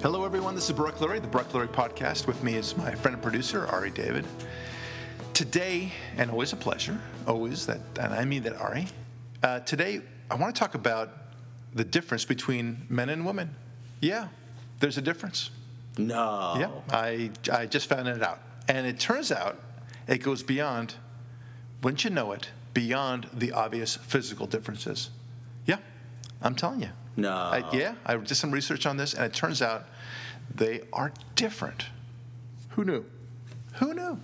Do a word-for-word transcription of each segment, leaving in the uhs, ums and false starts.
Hello, everyone. This is Brooke Lurie, the Brooke Lurie Podcast. With me is my friend and producer, Ari David. Today, and always a pleasure, always, that, and I mean that, Ari, uh, today I want to talk about the difference between men and women. Yeah, there's a difference. No. Yeah, I, I just found it out. And it turns out it goes beyond, wouldn't you know it, beyond the obvious physical differences. Yeah, I'm telling you. No. I, yeah, I did some research on this, and it turns out they are different. Who knew? Who knew?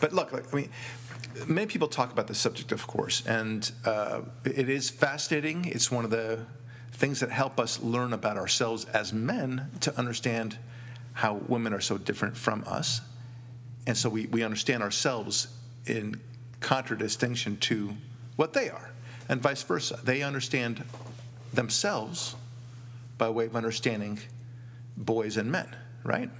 But look, I mean, many people talk about this subject, of course, and uh, it is fascinating. It's one of the things that help us learn about ourselves as men to understand how women are so different from us. And so we, we understand ourselves in contradistinction to what they are, and vice versa. They understand themselves by way of understanding boys and men, right?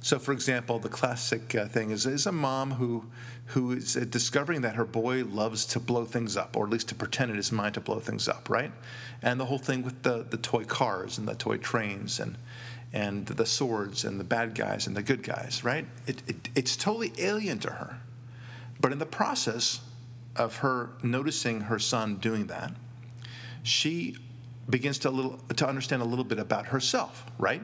So, for example, the classic uh, thing is, is a mom who who is uh, discovering that her boy loves to blow things up, or at least to pretend in his mind to blow things up, right? And the whole thing with the, the toy cars and the toy trains and and the swords and the bad guys and the good guys, right? It, it it's totally alien to her. But in the process of her noticing her son doing that, she begins to a little to understand a little bit about herself, right?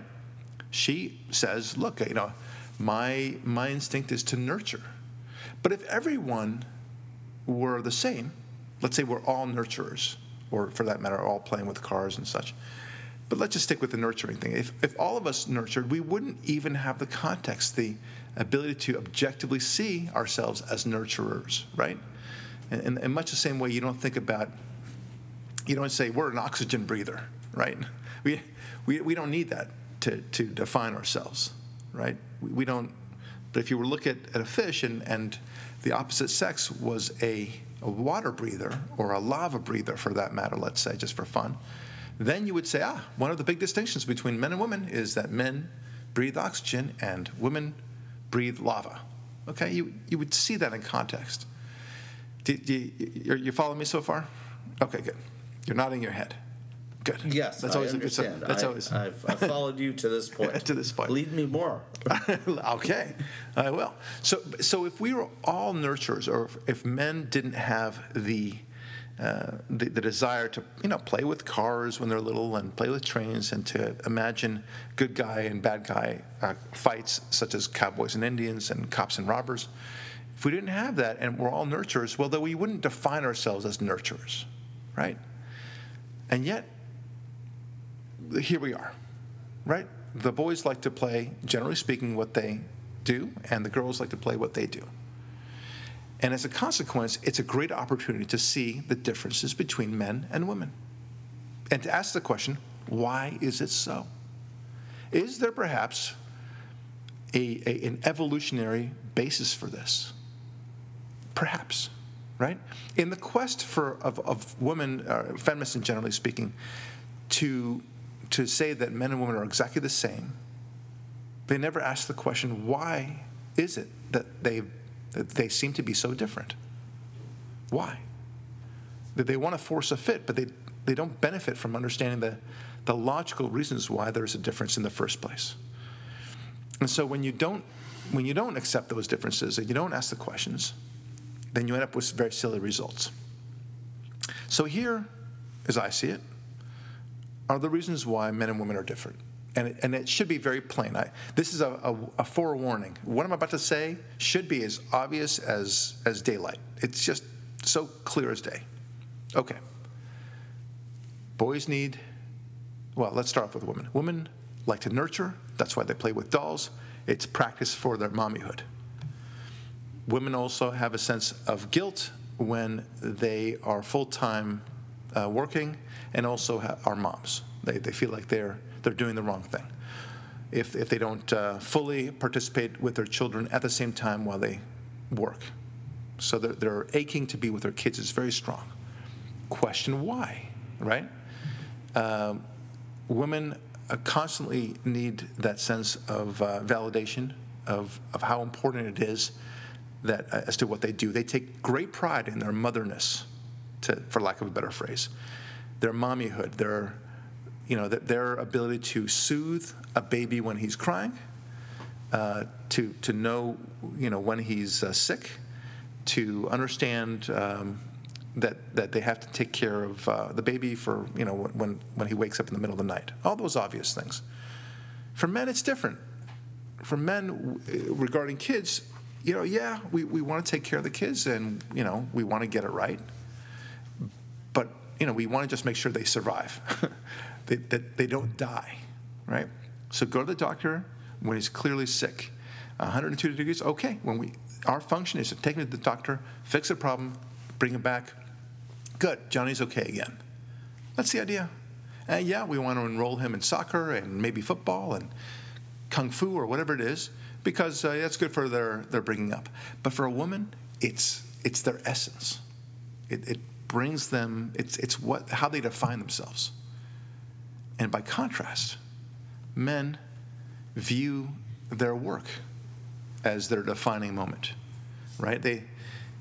She says, look, you know, my my instinct is to nurture. But if everyone were the same, let's say we're all nurturers, or for that matter, all playing with cars and such. But let's just stick with the nurturing thing. If if all of us nurtured, we wouldn't even have the context, the ability to objectively see ourselves as nurturers, right? And in, in much the same way, you don't think about, you don't say we're an oxygen breather, right? We we we don't need that to, to define ourselves, right? We, we don't. But if you were look at, at a fish and and the opposite sex was a, a water breather or a lava breather, for that matter, let's say, just for fun, then you would say, ah, one of the big distinctions between men and women is that men breathe oxygen and women breathe lava. Okay, you you would see that in context. Do, do you, you follow me so far? Okay, good. You're nodding your head. Good. Yes, that's always, I understand. A, that's I, always. I've, I've followed you to this point. to this point. Lead me more. Okay, I will. So, so if we were all nurturers, or if, if men didn't have the Uh, the, the desire to, you know, play with cars when they're little and play with trains and to imagine good guy and bad guy uh, fights such as cowboys and Indians and cops and robbers. If we didn't have that and we're all nurturers, well, then we wouldn't define ourselves as nurturers, right? And yet, here we are, right? The boys like to play, generally speaking, what they do, and the girls like to play what they do. And as a consequence, it's a great opportunity to see the differences between men and women and to ask the question, why is it so? Is there perhaps a, a, an evolutionary basis for this? Perhaps, right? In the quest for of, of women, uh, feminists and generally speaking, to, to say that men and women are exactly the same, they never ask the question, why is it that they've that they seem to be so different? Why? That they want to force a fit, but they, they don't benefit from understanding the, the logical reasons why there's a difference in the first place. And so when you don't when you don't accept those differences and you don't ask the questions, then you end up with very silly results. So here, as I see it, are the reasons why men and women are different. And it, and it should be very plain. I, this is a, a, a forewarning. What I'm about to say should be as obvious as, as daylight. It's just so clear as day. Okay. Boys need, well, let's start off with women. Women like to nurture. That's why they play with dolls. It's practice for their mommyhood. Women also have a sense of guilt when they are full-time uh, working and also ha- are moms. They, they feel like they're They're doing the wrong thing if if they don't uh, fully participate with their children at the same time while they work. So they're, they're aching to be with their kids is very strong. Question why, right? Um, women uh, constantly need that sense of uh, validation of, of how important it is that uh, as to what they do. They take great pride in their motherness, to, for lack of a better phrase, their mommyhood, their you know, that their ability to soothe a baby when he's crying, uh, to to know, you know, when he's uh, sick, to understand um, that that they have to take care of uh, the baby for, you know, when when he wakes up in the middle of the night. All those obvious things. For men, it's different. For men, regarding kids, you know, yeah, we, we want to take care of the kids, and, you know, we want to get it right. But, you know, we want to just make sure they survive, they, that they don't die, right? So go to the doctor when he's clearly sick. one hundred two degrees, okay. When we, our function is to take him to the doctor, fix the problem, bring him back. Good, Johnny's okay again. That's the idea. And, yeah, we want to enroll him in soccer and maybe football and kung fu or whatever it is, because uh, that's good for their, their bringing up. But for a woman, it's it's their essence. It, it brings them, it's it's what how they define themselves. And by contrast, men view their work as their defining moment, right? They,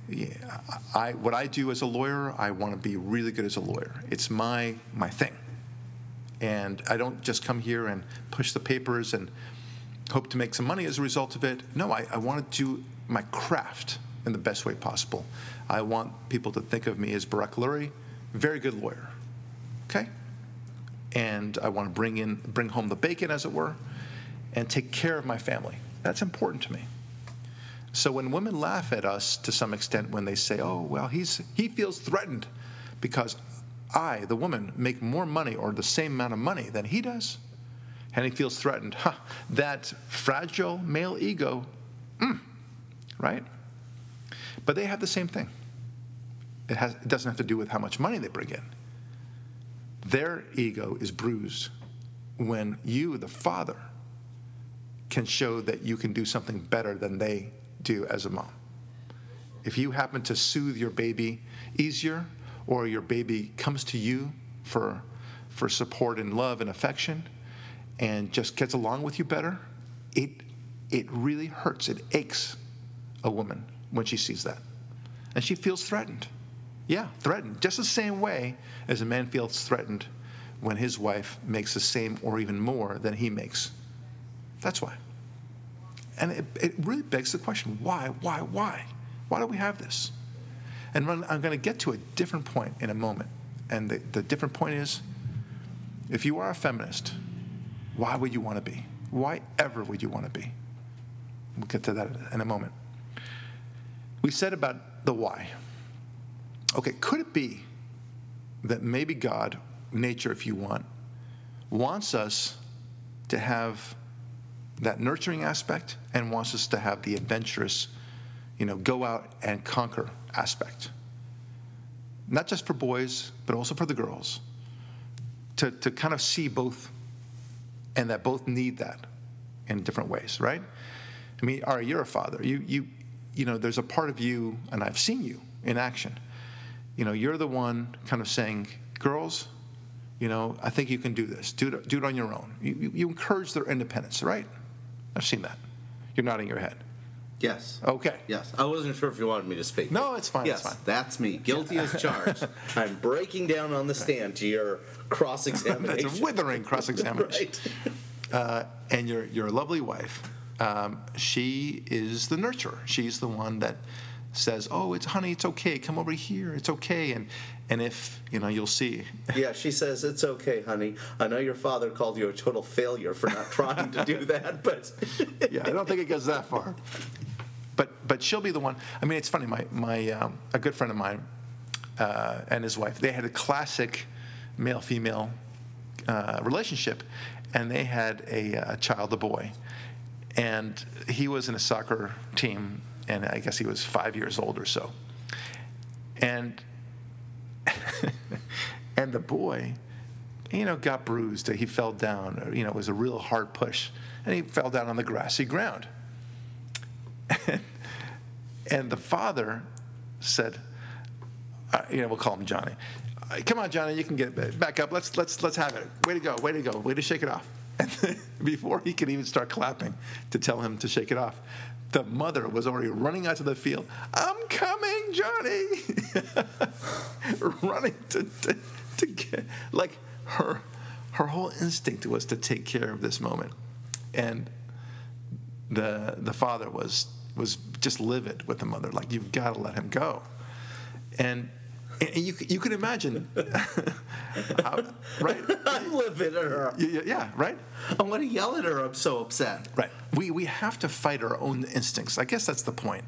yeah, I what I do as a lawyer, I want to be really good as a lawyer. It's my my thing. And I don't just come here and push the papers and hope to make some money as a result of it. No, I, I want to do my craft in the best way possible. I want people to think of me as Barack Lurie, very good lawyer, okay? And I want to bring in, bring home the bacon, as it were, and take care of my family. That's important to me. So when women laugh at us to some extent when they say, oh, well, he's he feels threatened because I, the woman, make more money or the same amount of money than he does, and he feels threatened. Ha! That fragile male ego, mm, right? But they have the same thing. It has, it doesn't have to do with how much money they bring in. Their ego is bruised when you, the father, can show that you can do something better than they do as a mom. If you happen to soothe your baby easier, or your baby comes to you for for support and love and affection and just gets along with you better, it it really hurts, it aches a woman when she sees that. And she feels threatened. Yeah, threatened, just the same way as a man feels threatened when his wife makes the same or even more than he makes. That's why. And it, it really begs the question, why, why, why? Why do we have this? And I'm going to get to a different point in a moment. And the, the different point is, if you are a feminist, why would you want to be? Why ever would you want to be? We'll get to that in a moment. We said about the why. Okay, could it be that maybe God, nature if you want, wants us to have that nurturing aspect and wants us to have the adventurous, you know, go out and conquer aspect, not just for boys, but also for the girls, to, to kind of see both, and that both need that in different ways, right? I mean, Ari, you're a father. You, you, you know, there's a part of you, and I've seen you in action. You know, you're the one kind of saying, girls, you know, I think you can do this. Do it, do it on your own. You, you, you encourage their independence, right? I've seen that. You're nodding your head. Yes. Okay. Yes. I wasn't sure if you wanted me to speak. No, it's fine. Yes, it's fine. That's me. Guilty yeah. as charged. I'm breaking down on the stand to your cross-examination. That's a withering cross-examination. Right. Uh, and your your lovely wife, um, she is the nurturer. She's the one that says, oh, it's honey, it's okay. Come over here. It's okay. And and if, you know, you'll see. Yeah, she says, it's okay, honey. I know your father called you a total failure for not trying to do that, but. Yeah, I don't think it goes that far. But but she'll be the one. I mean, it's funny. My my um, a good friend of mine uh, and his wife, they had a classic male-female uh, relationship, and they had a, a child, a boy, and he was in a soccer team, and I guess he was five years old or so, and and the boy, you know, got bruised. He fell down. You know, it was a real hard push, and he fell down on the grassy ground. And, and the father said, uh, you know, we'll call him Johnny. Uh, Come on, Johnny, you can get back up. Let's let's let's have it. Way to go, way to go, way to shake it off. And then, before he could even start clapping to tell him to shake it off, the mother was already running out to the field. I'm coming, Johnny. running to, to to get like her her whole instinct was to take care of this moment. And the the father was was just livid with the mother, like, you've got to let him go. And And you you can imagine, how, right? I'm livid at her. Yeah, yeah, right? I'm going to yell at her. I'm so upset. Right. We we have to fight our own instincts. I guess that's the point.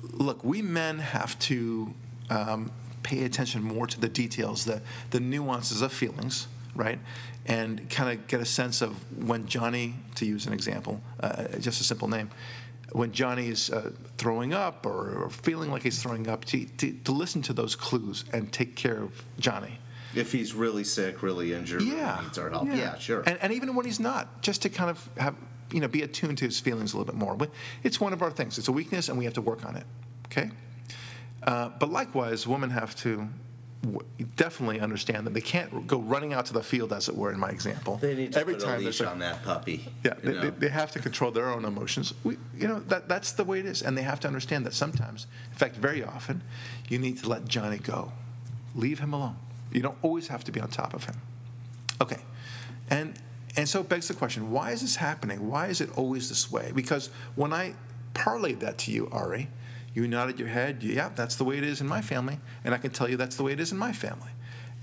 Look, we men have to um, pay attention more to the details, the, the nuances of feelings, right? And kind of get a sense of when Johnny, to use an example, uh, just a simple name, when Johnny's uh, throwing up or, or feeling like he's throwing up, to, to, to listen to those clues and take care of Johnny. If he's really sick, really injured, yeah. really needs our help. Yeah, yeah sure. And, and even when he's not, just to kind of have you know be attuned to his feelings a little bit more. It's one of our things. It's a weakness, and we have to work on it. Okay. Uh, but likewise, women have to w- definitely understand that they can't go running out to the field, as it were, in my example. They need to Every put time a leash on that puppy. Yeah, they, they, they have to control their own emotions. We, you know, that that's the way it is, and they have to understand that sometimes, in fact, very often, you need to let Johnny go. Leave him alone. You don't always have to be on top of him. Okay, and and so it begs the question, why is this happening? Why is it always this way? Because when I parlayed that to you, Ari, you nodded your head, yeah, that's the way it is in my family, and I can tell you that's the way it is in my family.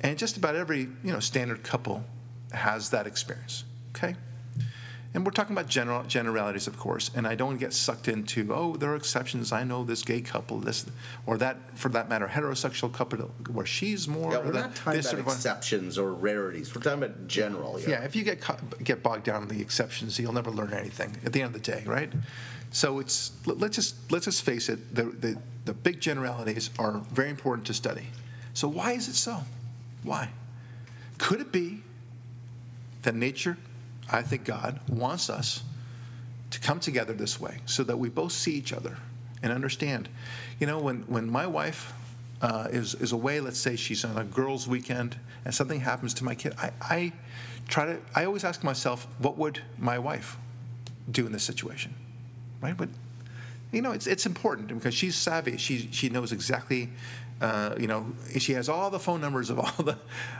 And just about every, you know, standard couple has that experience, okay? And we're talking about general generalities, of course, and I don't get sucked into, oh, there are exceptions, I know this gay couple, this, or that, for that matter, heterosexual couple, where she's more... Yeah, we're not that, talking about exceptions one. Or rarities. We're talking about general. Yeah, yeah if you get get bogged down in the exceptions, you'll never learn anything at the end of the day, right? So it's let's just let's just face it, the, the, the big generalities are very important to study. So why is it so? Why? Could it be that nature... I think God wants us to come together this way so that we both see each other and understand. You know, when, when my wife uh, is, is away, let's say she's on a girls' weekend and something happens to my kid, I, I try to, I always ask myself, what would my wife do in this situation, right? But, you know, it's it's important because she's savvy. She she knows exactly, uh, you know, she has all the phone numbers of all the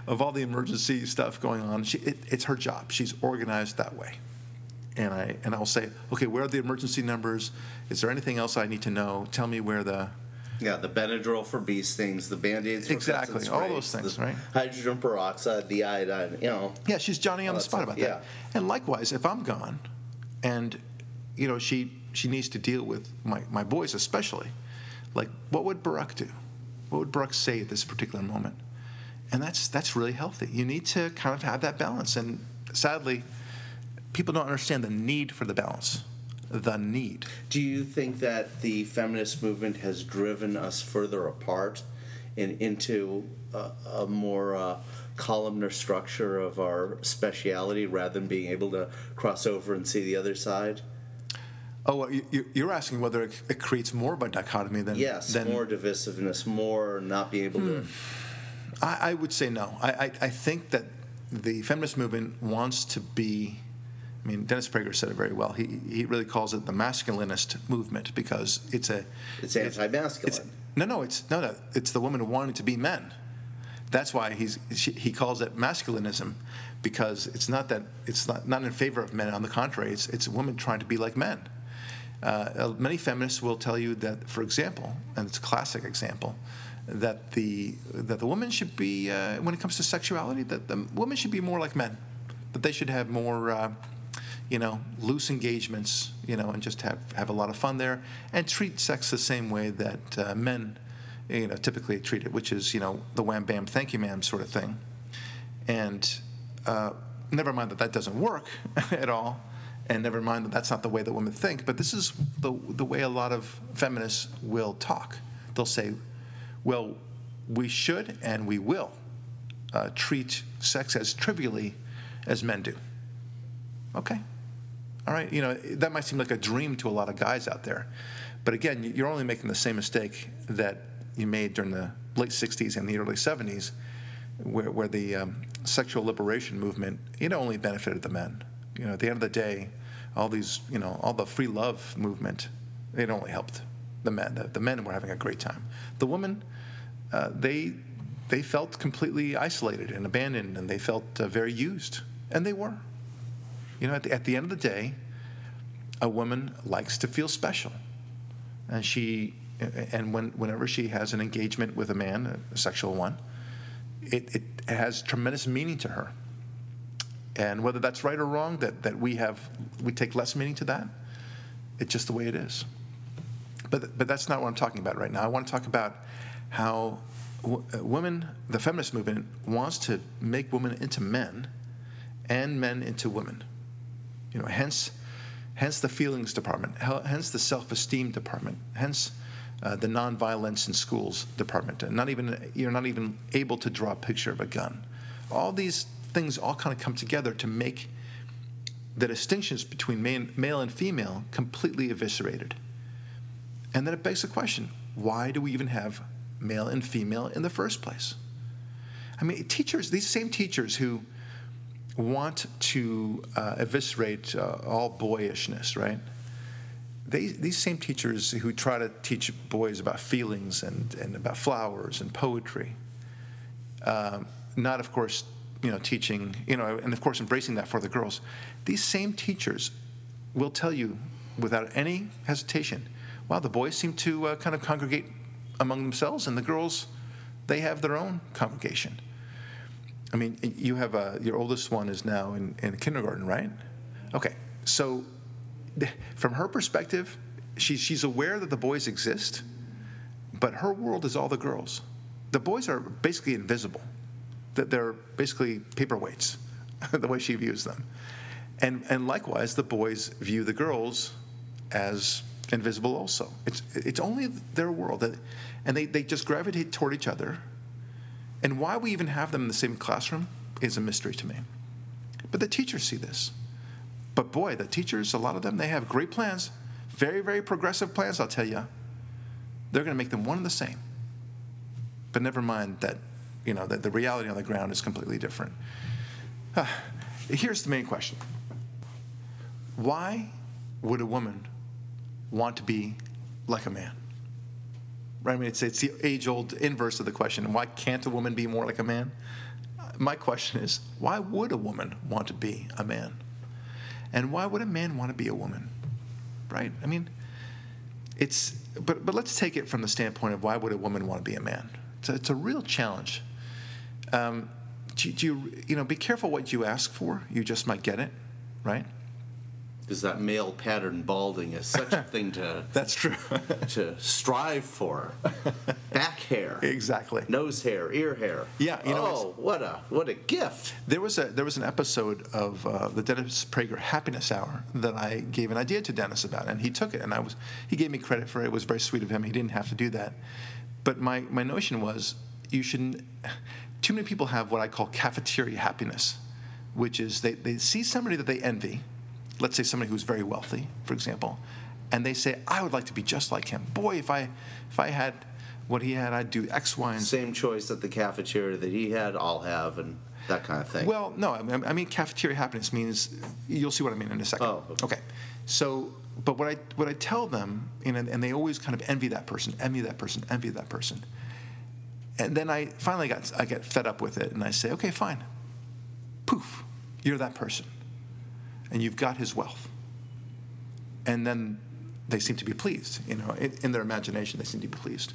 of all the emergency stuff going on. She, it, it's her job. She's organized that way. And I and I'll say, okay, where are the emergency numbers? Is there anything else I need to know? Tell me where the yeah the Benadryl for bee stings, the Band-Aids for exactly cuts and sprays, all those things, the right? Hydrogen peroxide, the iodine, you know. Yeah, she's Johnny on the spot about that. Yeah. And likewise, if I'm gone, and you know she. She needs to deal with my, my boys especially. Like, what would Barack do? What would Barack say at this particular moment? And that's that's really healthy. You need to kind of have that balance. And sadly, people don't understand the need for the balance. The need. Do you think that the feminist movement has driven us further apart and into a, a more uh, columnar structure of our speciality rather than being able to cross over and see the other side? Oh, you're asking whether it creates more of a dichotomy than... Yes, than, more divisiveness, more not being able hmm. to... I, I would say no. I, I, I think that the feminist movement wants to be... I mean, Dennis Prager said it very well. He he really calls it the masculinist movement because it's a... It's anti-masculine. It's, no, no, it's no, no. It's the women wanting to be men. That's why he's she, he calls it masculinism, because it's not that it's not, not in favor of men. On the contrary, it's it's women trying to be like men. Uh, many feminists will tell you that, for example, and it's a classic example, that the that the woman should be, uh, when it comes to sexuality, that the women should be more like men, that they should have more, uh, you know, loose engagements, you know, and just have, have a lot of fun there, and treat sex the same way that uh, men, you know, typically treat it, which is, you know, the wham bam thank you ma'am sort of thing, and uh, never mind that that doesn't work at all. And never mind that that's not the way that women think, but this is the the way a lot of feminists will talk. They'll say, well, we should and we will uh, treat sex as trivially as men do. Okay. All right. You know, that might seem like a dream to a lot of guys out there. But again, you're only making the same mistake that you made during the late sixties and the early seventies, where, where the um, sexual liberation movement, it only benefited the men. You know, at the end of the day, all these, you know, all the free love movement, it only helped the men. The, the men were having a great time. The women, uh, they they felt completely isolated and abandoned, and they felt uh, very used, and they were. You know, at the, at the end of the day, a woman likes to feel special, and she, and when whenever she has an engagement with a man, a sexual one, it, it has tremendous meaning to her. And whether that's right or wrong, that, that we have, we take less meaning to that, it's just the way it is. But but that's not what I'm talking about right now. I want to talk about how w- women, the feminist movement, wants to make women into men, and men into women. You know, hence, hence the feelings department, hence the self-esteem department, hence uh, the nonviolence in schools department. And not even you're not even able to draw a picture of a gun. All these things all kind of come together to make the distinctions between male and female completely eviscerated. And then it begs the question, why do we even have male and female in the first place? I mean, teachers, these same teachers who want to uh, eviscerate uh, all boyishness, right? They, these same teachers who try to teach boys about feelings and, and about flowers and poetry, um, not, of course, you know, teaching, you know, and of course embracing that for the girls. These same teachers will tell you without any hesitation, wow, the boys seem to uh, kind of congregate among themselves, and the girls, they have their own congregation. I mean, you have a, your oldest one is now in, in kindergarten, right? Okay, so from her perspective, she, she's aware that the boys exist, but her world is all the girls. The boys are basically invisible. That they're basically paperweights, the way she views them. And and likewise, the boys view the girls as invisible also. It's it's only their world, that, and they, they just gravitate toward each other. And why we even have them in the same classroom is a mystery to me. But the teachers see this. But boy, the teachers, a lot of them, they have great plans, very, very progressive plans, I'll tell you. They're going to make them one and the same. But never mind that, you know, that the reality on the ground is completely different. Uh, here's the main question. Why would a woman want to be like a man? Right? I mean, it's, it's the age-old inverse of the question. Why can't a woman be more like a man? My question is, why would a woman want to be a man? And why would a man want to be a woman? Right? I mean, it's, but, but let's take it from the standpoint of why would a woman want to be a man? It's a, it's a real challenge. Um, do, do you, you know, be careful what you ask for. You just might get it, right? Because that male pattern balding is such a thing to... That's true. to strive for. Back hair. Exactly. Nose hair, ear hair. Yeah, you know... Oh, what a what a gift. There was a there was an episode of uh, the Dennis Prager Happiness Hour that I gave an idea to Dennis about, and he took it, and I was he gave me credit for it. It was very sweet of him. He didn't have to do that. But my, my notion was, you shouldn't, too many people have what I call cafeteria happiness, which is they, they see somebody that they envy, let's say somebody who's very wealthy, for example, and they say, I would like to be just like him. Boy, if I if I had what he had, I'd do X, Y, and Z. Same choice at the cafeteria that he had, I'll have, and that kind of thing. Well, no, I mean cafeteria happiness means, you'll see what I mean in a second. Oh, okay. okay. So... But what I what I tell them, and, and they always kind of envy that person, envy that person, envy that person, and then I finally got I get fed up with it, and I say, okay, fine, poof, you're that person, and you've got his wealth, and then they seem to be pleased, you know, in, in their imagination they seem to be pleased,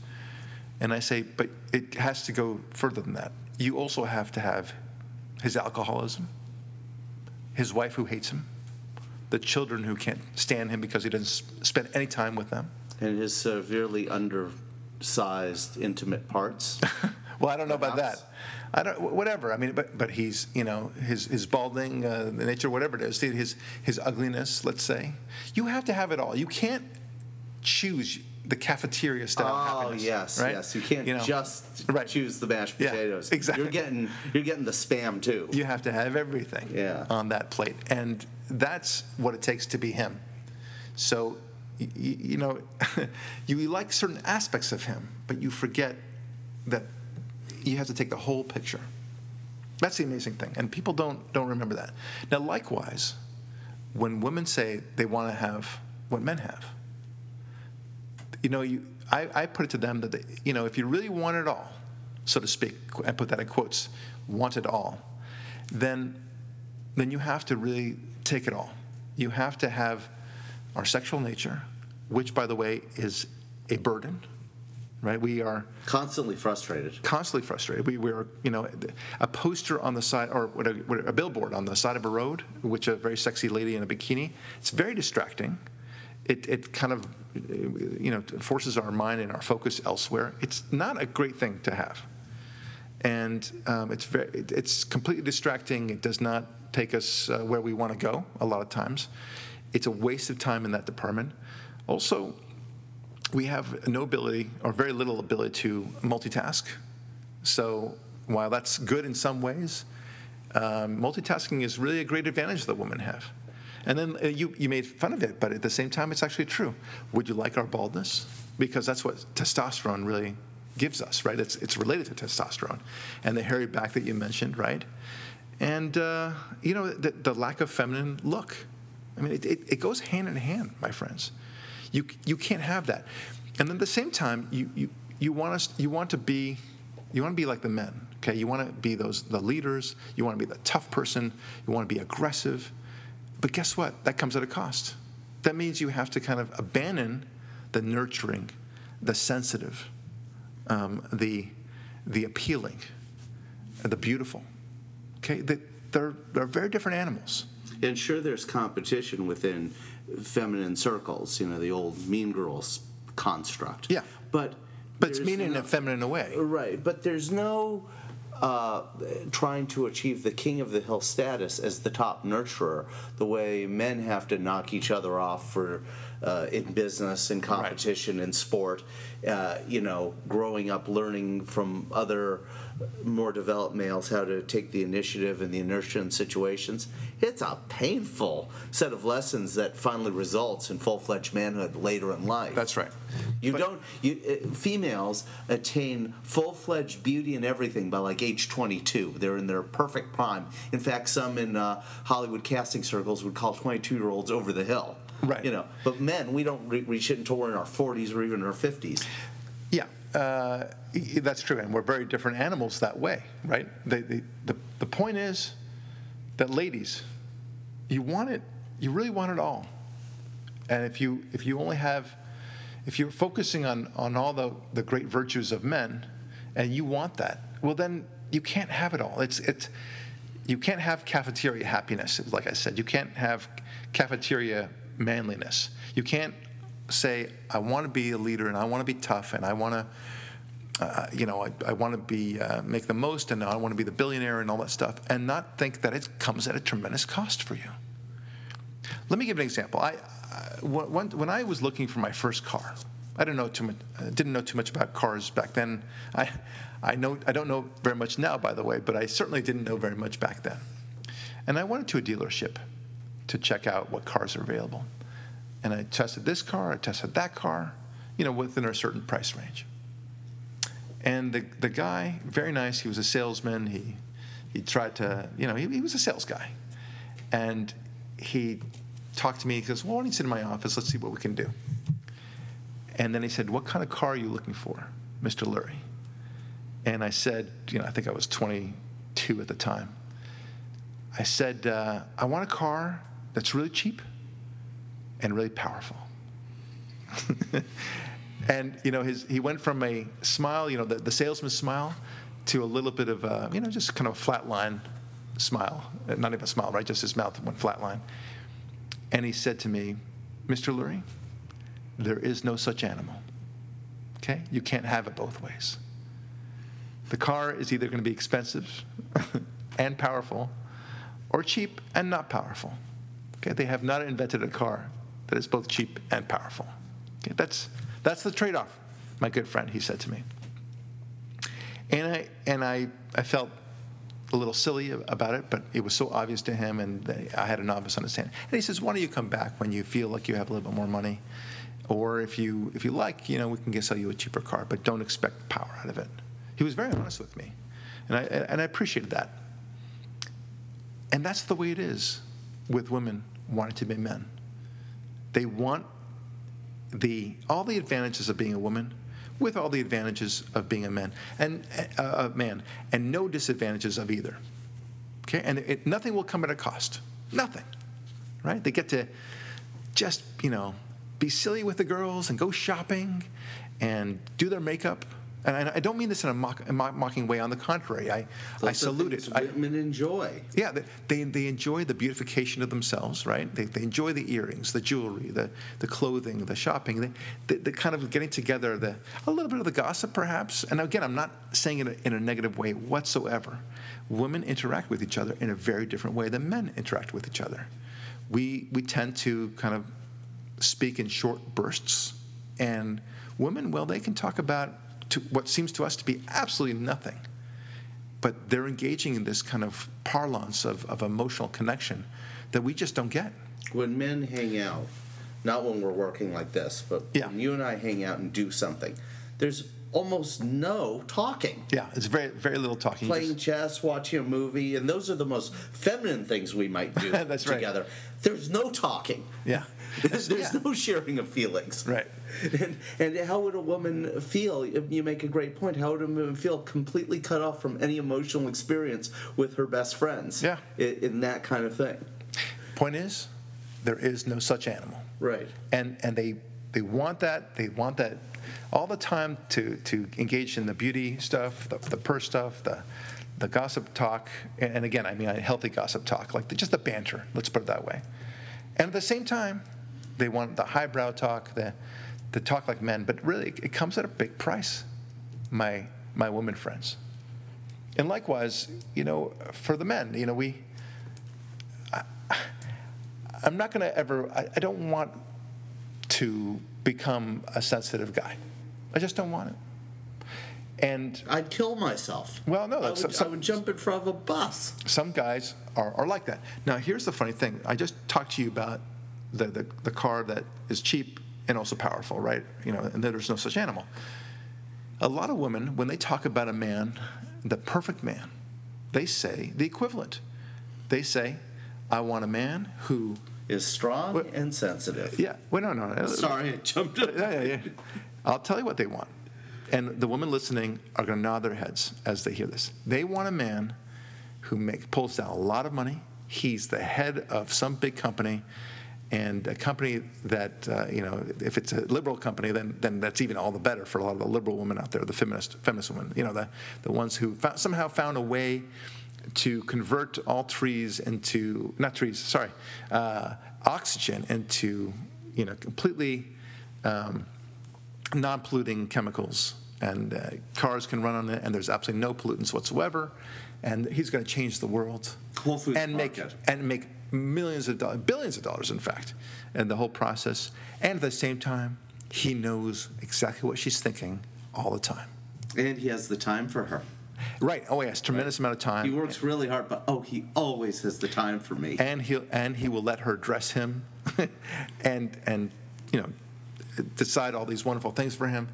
and I say, but it has to go further than that. You also have to have his alcoholism, his wife who hates him, the children who can't stand him because he doesn't spend any time with them. And his severely undersized intimate parts. Well, I don't know about that. I don't. Whatever. I mean, but but he's, you know, his his balding uh, nature, whatever it is, his his ugliness. Let's say you have to have it all. You can't choose the cafeteria style oh, happiness. Oh yes, right? yes. You can't you know, just right. choose the mashed potatoes. Yeah, exactly. You're getting you're getting the spam too. You have to have everything. Yeah. On that plate. And that's what it takes to be him. So, you, you know, you like certain aspects of him, but you forget that you have to take the whole picture. That's the amazing thing, and people don't don't remember that. Now, likewise, when women say they want to have what men have, you know, you I, I put it to them that they, you know, if you really want it all, so to speak, I put that in quotes, want it all, then then you have to really take it all. You have to have our sexual nature, which, by the way, is a burden, right? We are constantly frustrated. Constantly frustrated. We we are, you know, a poster on the side, or what a, what a billboard on the side of a road, which a very sexy lady in a bikini. It's very distracting. It it kind of, you know, forces our mind and our focus elsewhere. It's not a great thing to have, and um, it's very it's completely distracting. It does not take us uh, where we want to go a lot of times. It's a waste of time in that department. Also, we have no ability or very little ability to multitask. So while that's good in some ways, um, multitasking is really a great advantage that women have. And then uh, you, you made fun of it, but at the same time, it's actually true. Would you like our baldness? Because that's what testosterone really gives us, right? It's it's related to testosterone. And the hairy back that you mentioned, right? And, uh, you know, the, the lack of feminine look. I mean, it, it, it goes hand in hand, my friends. You you can't have that. And then at the same time, you you, you want us you want to be you want to be like the men. Okay, you want to be those the leaders. You want to be the tough person. You want to be aggressive. But guess what? That comes at a cost. That means you have to kind of abandon the nurturing, the sensitive, um, the the appealing, the beautiful. Okay, they, they're they're very different animals. And sure, there's competition within feminine circles, you know, the old Mean Girls construct. Yeah. But but it's mean no, in a feminine way. Right. But there's no uh, trying to achieve the king of the hill status as the top nurturer, the way men have to knock each other off for uh, in business, in competition, right. in sport, uh, you know, growing up, learning from other more developed males how to take the initiative and the inertia in situations. It's a painful set of lessons that finally results in full-fledged manhood later in life. That's right. You but don't. You, uh, females attain full-fledged beauty and everything by like age twenty-two. They're in their perfect prime. In fact, some in uh, Hollywood casting circles would call twenty-two-year-olds over the hill. Right. You know, but men, we don't re- reach it until we're in our forties or even our fifties. Yeah. Uh, that's true, and we're very different animals that way, right? They, they, the the point is that, ladies, you want it, you really want it all, and if you if you only have, if you're focusing on on all the, the great virtues of men, and you want that, well then you can't have it all. It's it's you can't have cafeteria happiness, like I said. You can't have cafeteria manliness. You can't say, I want to be a leader, and I want to be tough, and I want to, uh, you know, I, I want to be uh, make the most, and I want to be the billionaire, and all that stuff, and not think that it comes at a tremendous cost for you. Let me give an example. I, I when, when I was looking for my first car, I didn't know too much. Didn't know too much about cars back then. I, I know I don't know very much now, by the way, but I certainly didn't know very much back then. And I went to a dealership to check out what cars are available. And I tested this car, I tested that car, you know, within a certain price range. And the the guy, very nice, he was a salesman, he he tried to, you know, he, he was a sales guy. And he talked to me, he goes, well, why don't you sit in my office, let's see what we can do. And then he said, what kind of car are you looking for, Mister Lurie? And I said, you know, I think I was twenty-two at the time. I said, uh, I want a car that's really cheap and really powerful. And, you know, his he went from a smile, you know, the, the salesman's smile, to a little bit of, a, you know, just kind of a flatline smile. Not even a smile, right? Just his mouth went flatline. And he said to me, Mister Lurie, there is no such animal. Okay? You can't have it both ways. The car is either going to be expensive and powerful, or cheap and not powerful. Okay? They have not invented a car that is both cheap and powerful. Okay, that's that's the trade-off, my good friend, he said to me. And I and I, I felt a little silly about it, but it was so obvious to him, and they, I had a novice understanding. And he says, why don't you come back when you feel like you have a little bit more money, or if you if you like, you know, we can sell you a cheaper car, but don't expect power out of it. He was very honest with me, and I and I appreciated that. And that's the way it is with women wanting to be men. They want the all the advantages of being a woman with all the advantages of being a man and uh, a man, and no disadvantages of either. Okay, and it, nothing will come at a cost. Nothing, right? They get to just, you know, be silly with the girls and go shopping and do their makeup. And I, I don't mean this in a, mock, a mocking way. On the contrary, I, I salute it. I, women enjoy. Yeah, they they enjoy the beautification of themselves, right? They they enjoy the earrings, the jewelry, the, the clothing, the shopping, the, the, the kind of getting together, the a little bit of the gossip perhaps. And again, I'm not saying it in a, in a negative way whatsoever. Women interact with each other in a very different way than men interact with each other. We we tend to kind of speak in short bursts, and women, well, they can talk about to what seems to us to be absolutely nothing, but they're engaging in this kind of parlance of, of emotional connection that we just don't get. When men hang out, not when we're working like this, but yeah. when you and I hang out and do something, there's almost no talking. Yeah, it's very very little talking. Playing just... chess, watching a movie, and those are the most feminine things we might do That's together. Right. There's no talking. Yeah. There's, there's yeah. no sharing of feelings. Right. And, and how would a woman feel, you make a great point, how would a woman feel completely cut off from any emotional experience with her best friends yeah. in, in that kind of thing? Point is, there is no such animal. Right. And and they they want that. They want that all the time to, to engage in the beauty stuff, the, the purse stuff, the the gossip talk. And, and again, I mean, a healthy gossip talk, like the, just the banter. Let's put it that way. And at the same time, they want the highbrow talk, the the talk like men, but really it comes at a big price, my my women friends. And likewise, you know, for the men, you know, we, I, I'm not going to ever, I, I don't want to become a sensitive guy. I just don't want it. And I'd kill myself. Well, no. I would, some, I would jump in front of a bus. Some guys are, are like that. Now, here's the funny thing. I just talked to you about The, the the car that is cheap and also powerful, right? You know, and there's no such animal. A lot of women, when they talk about a man, the perfect man, they say the equivalent. They say, "I want a man who is strong well, and sensitive." Yeah. Well, no, no. Sorry, I jumped up. Yeah, yeah, yeah. I'll tell you what they want, and the women listening are going to nod their heads as they hear this. They want a man who make, pulls down a lot of money. He's the head of some big company. And a company that, uh, you know, if it's a liberal company, then then that's even all the better for a lot of the liberal women out there, the feminist feminist women, you know, the, the ones who found, somehow found a way to convert all trees into, not trees, sorry, uh, oxygen into, you know, completely um, non-polluting chemicals. And uh, cars can run on it, and there's absolutely no pollutants whatsoever. And he's going to change the world. Whole Foods and market. make and make millions of dollars, billions of dollars, in fact, and the whole process. And at the same time, he knows exactly what she's thinking all the time. And he has the time for her. Right. Oh, yes, tremendous right. amount of time. He works really hard, but oh, he always has the time for me. And he and he will let her dress him, and and you know, decide all these wonderful things for him.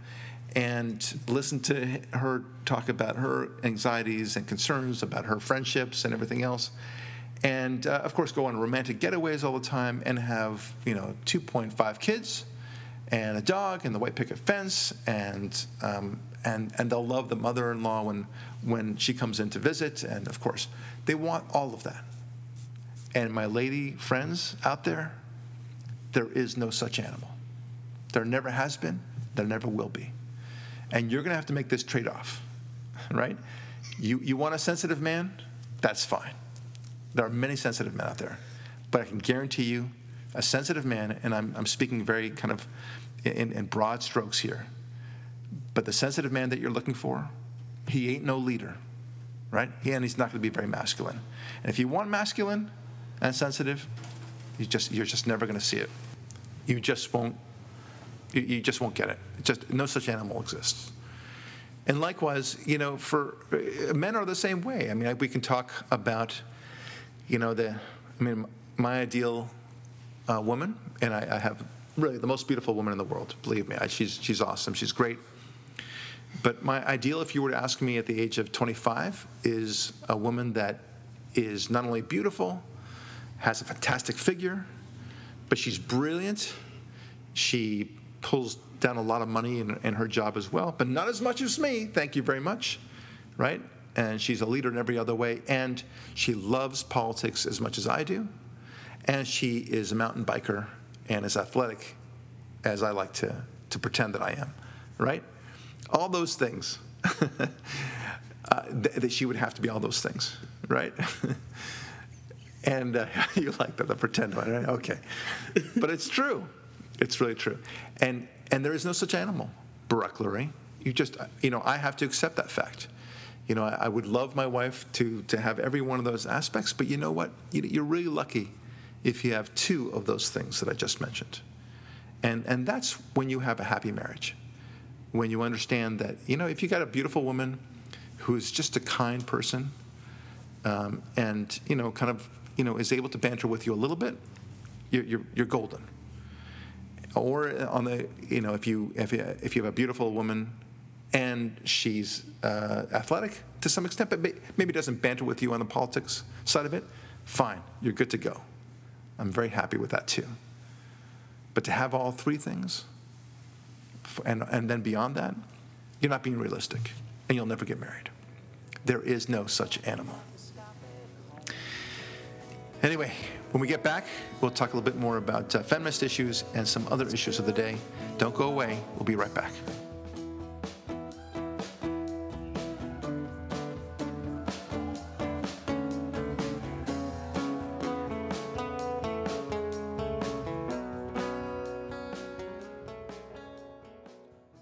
And listen to her talk about her anxieties and concerns about her friendships and everything else, and uh, of course go on romantic getaways all the time and have, you know, two point five kids and a dog and the white picket fence, and um, and and they'll love the mother-in-law when when she comes in to visit, and of course they want all of that. And my lady friends out there, there is no such animal. There never has been. There never will be. And you're going to have to make this trade-off, right? You you want a sensitive man? That's fine. There are many sensitive men out there. But I can guarantee you a sensitive man, and I'm I'm speaking very kind of in, in broad strokes here, but the sensitive man that you're looking for, he ain't no leader, right? He, and he's not going to be very masculine. And if you want masculine and sensitive, you just, you're just never going to see it. You just won't. You just won't get it. Just no such animal exists. And likewise, you know, for men are the same way. I mean, we can talk about, you know, the. I mean, my ideal uh, woman, and I, I have really the most beautiful woman in the world. Believe me, I, she's she's awesome. She's great. But my ideal, if you were to ask me at the age of twenty-five, is a woman that is not only beautiful, has a fantastic figure, but she's brilliant. She pulls down a lot of money in, in her job as well, but not as much as me, thank you very much, right? And she's a leader in every other way, and she loves politics as much as I do, and she is a mountain biker and as athletic as I like to, to pretend that I am, right? All those things, uh, th- that she would have to be all those things, right? And uh, you like that, the pretend one, right? Okay. But it's true. It's really true. And and there is no such animal, Barack Lurie. You just, you know, I have to accept that fact. You know, I, I would love my wife to to have every one of those aspects, but you know what? You, you're really lucky if you have two of those things that I just mentioned. And and that's when you have a happy marriage, when you understand that, you know, if you got a beautiful woman who's just a kind person, um, and, you know, kind of, you know, is able to banter with you a little bit, you're, you're, you're golden. Or on the, you know, if you if you, if you have a beautiful woman and she's uh, athletic to some extent, but maybe doesn't banter with you on the politics side of it, fine, you're good to go. I'm very happy with that too. But to have all three things, and and then beyond that, you're not being realistic, and you'll never get married. There is no such animal. Anyway, when we get back, we'll talk a little bit more about uh, feminist issues and some other issues of the day. Don't go away. We'll be right back.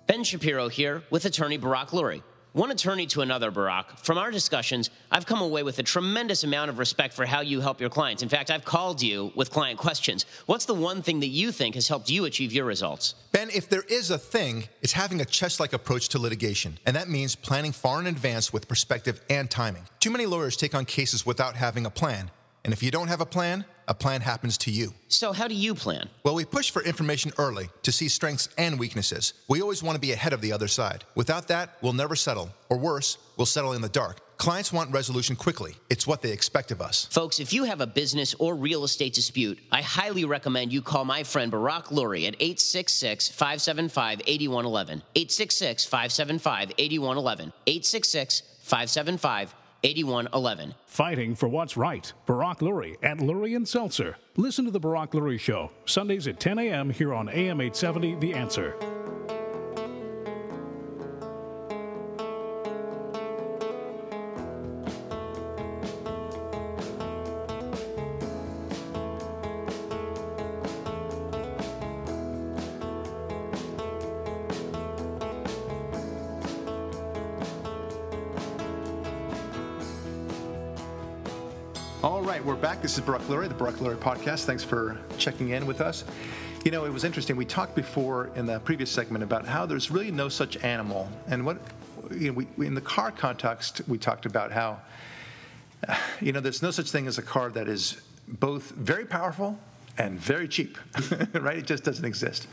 Ben Shapiro here with attorney Barack Lurie. One attorney to another, Barack. From our discussions, I've come away with a tremendous amount of respect for how you help your clients. In fact, I've called you with client questions. What's the one thing that you think has helped you achieve your results? Ben, if there is a thing, it's having a chess-like approach to litigation. And that means planning far in advance with perspective and timing. Too many lawyers take on cases without having a plan. And if you don't have a plan, a plan happens to you. So how do you plan? Well, we push for information early to see strengths and weaknesses. We always want to be ahead of the other side. Without that, we'll never settle. Or worse, we'll settle in the dark. Clients want resolution quickly. It's what they expect of us. Folks, if you have a business or real estate dispute, I highly recommend you call my friend Barack Lurie at eight six six, five seven five, eight one one one. eight six six, five seven five, eight one one one. eight six six, five seven five, eight one one one. eighty-one eleven. Fighting for what's right. Barack Lurie at Lurie and Seltzer. Listen to The Barack Lurie Show, Sundays at ten a.m. here on A M eight seventy, The Answer. All right, we're back. This is Barack Lurie, the Barack Lurie Podcast. Thanks for checking in with us. You know, it was interesting. We talked before in the previous segment about how there's really no such animal. And what, you know, we, we, in the car context, we talked about how, uh, you know, there's no such thing as a car that is both very powerful and very cheap, right? It just doesn't exist.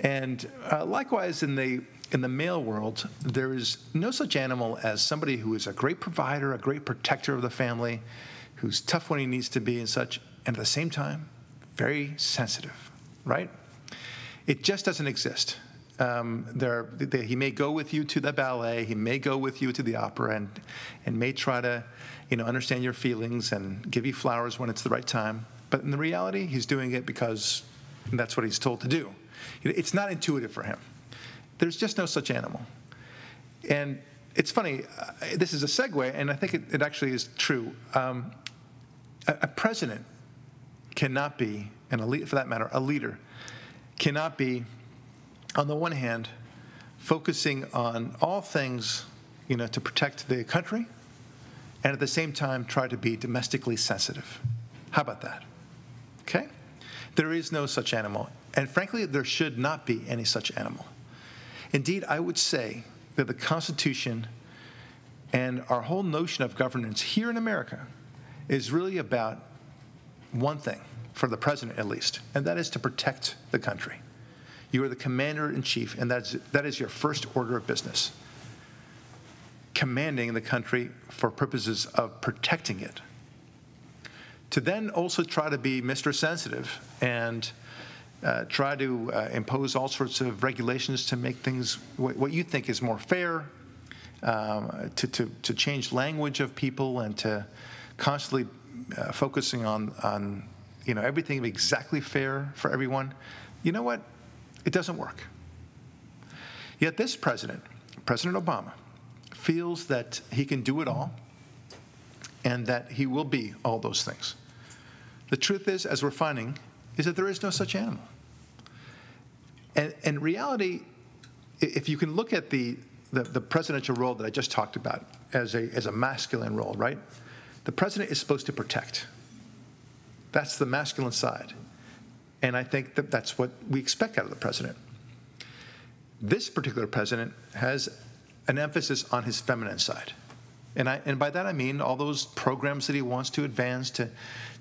And uh, likewise, in the in the male world, there is no such animal as somebody who is a great provider, a great protector of the family, who's tough when he needs to be and such, and at the same time, very sensitive, right? It just doesn't exist. Um, there, are, they, he may go with you to the ballet, he may go with you to the opera, and and may try to, you know, understand your feelings and give you flowers when it's the right time. But in the reality, he's doing it because that's what he's told to do. It's not intuitive for him. There's just no such animal. And it's funny, uh, this is a segue, and I think it, it actually is true. Um, A president cannot be, and a leader, for that matter, a leader cannot be, on the one hand, focusing on all things, you know, to protect the country, and at the same time try to be domestically sensitive. How about that? Okay? There is no such animal, and frankly, there should not be any such animal. Indeed, I would say that the Constitution and our whole notion of governance here in America is really about one thing, for the president at least, and that is to protect the country. You are the commander-in-chief, and that is, that is your first order of business, commanding the country for purposes of protecting it. To then also try to be Mister Sensitive and uh, try to uh, impose all sorts of regulations to make things w- what you think is more fair, um, to, to, to change language of people, and to constantly uh, focusing on, on you know, everything exactly fair for everyone, you know what? It doesn't work. Yet this president, President Obama, feels that he can do it all and that he will be all those things. The truth is, as we're finding, is that there is no such animal. And in reality, if you can look at the, the, the presidential role that I just talked about as a, as a masculine role, right? The president is supposed to protect. That's the masculine side. And I think that that's what we expect out of the president. This particular president has an emphasis on his feminine side. And I, and by that I mean all those programs that he wants to advance to,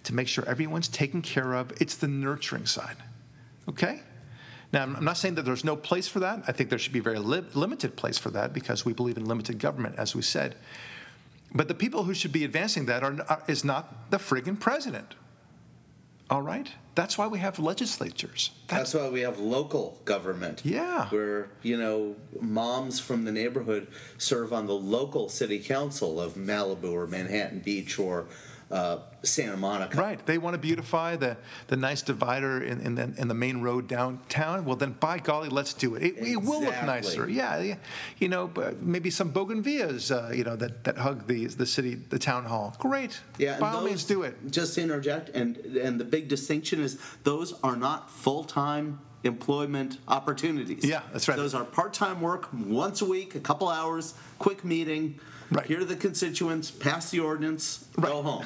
to make sure everyone's taken care of. It's the nurturing side, okay? Now, I'm not saying that there's no place for that. I think there should be very li- limited place for that, because we believe in limited government, as we said. But the people who should be advancing that are, are is not the friggin' president, all right? That's why we have legislatures. That's, That's why we have local government. Yeah. Where, you know, moms from the neighborhood serve on the local city council of Malibu or Manhattan Beach or uh, Santa Monica. Right. They want to beautify the, the nice divider in, in, the, in the main road downtown. Well, then, by golly, let's do it. It, exactly. It will look nicer. Yeah. You know, maybe some bougainvilleas, uh, you know, that, that hug the the city, the town hall. Great. Yeah. By all means, do it. Just to interject, and and the big distinction is those are not full-time employment opportunities. Yeah, that's right. Those are part-time work, once a week, a couple hours, quick meeting, right. Hear the constituents, pass the ordinance, right. Go home.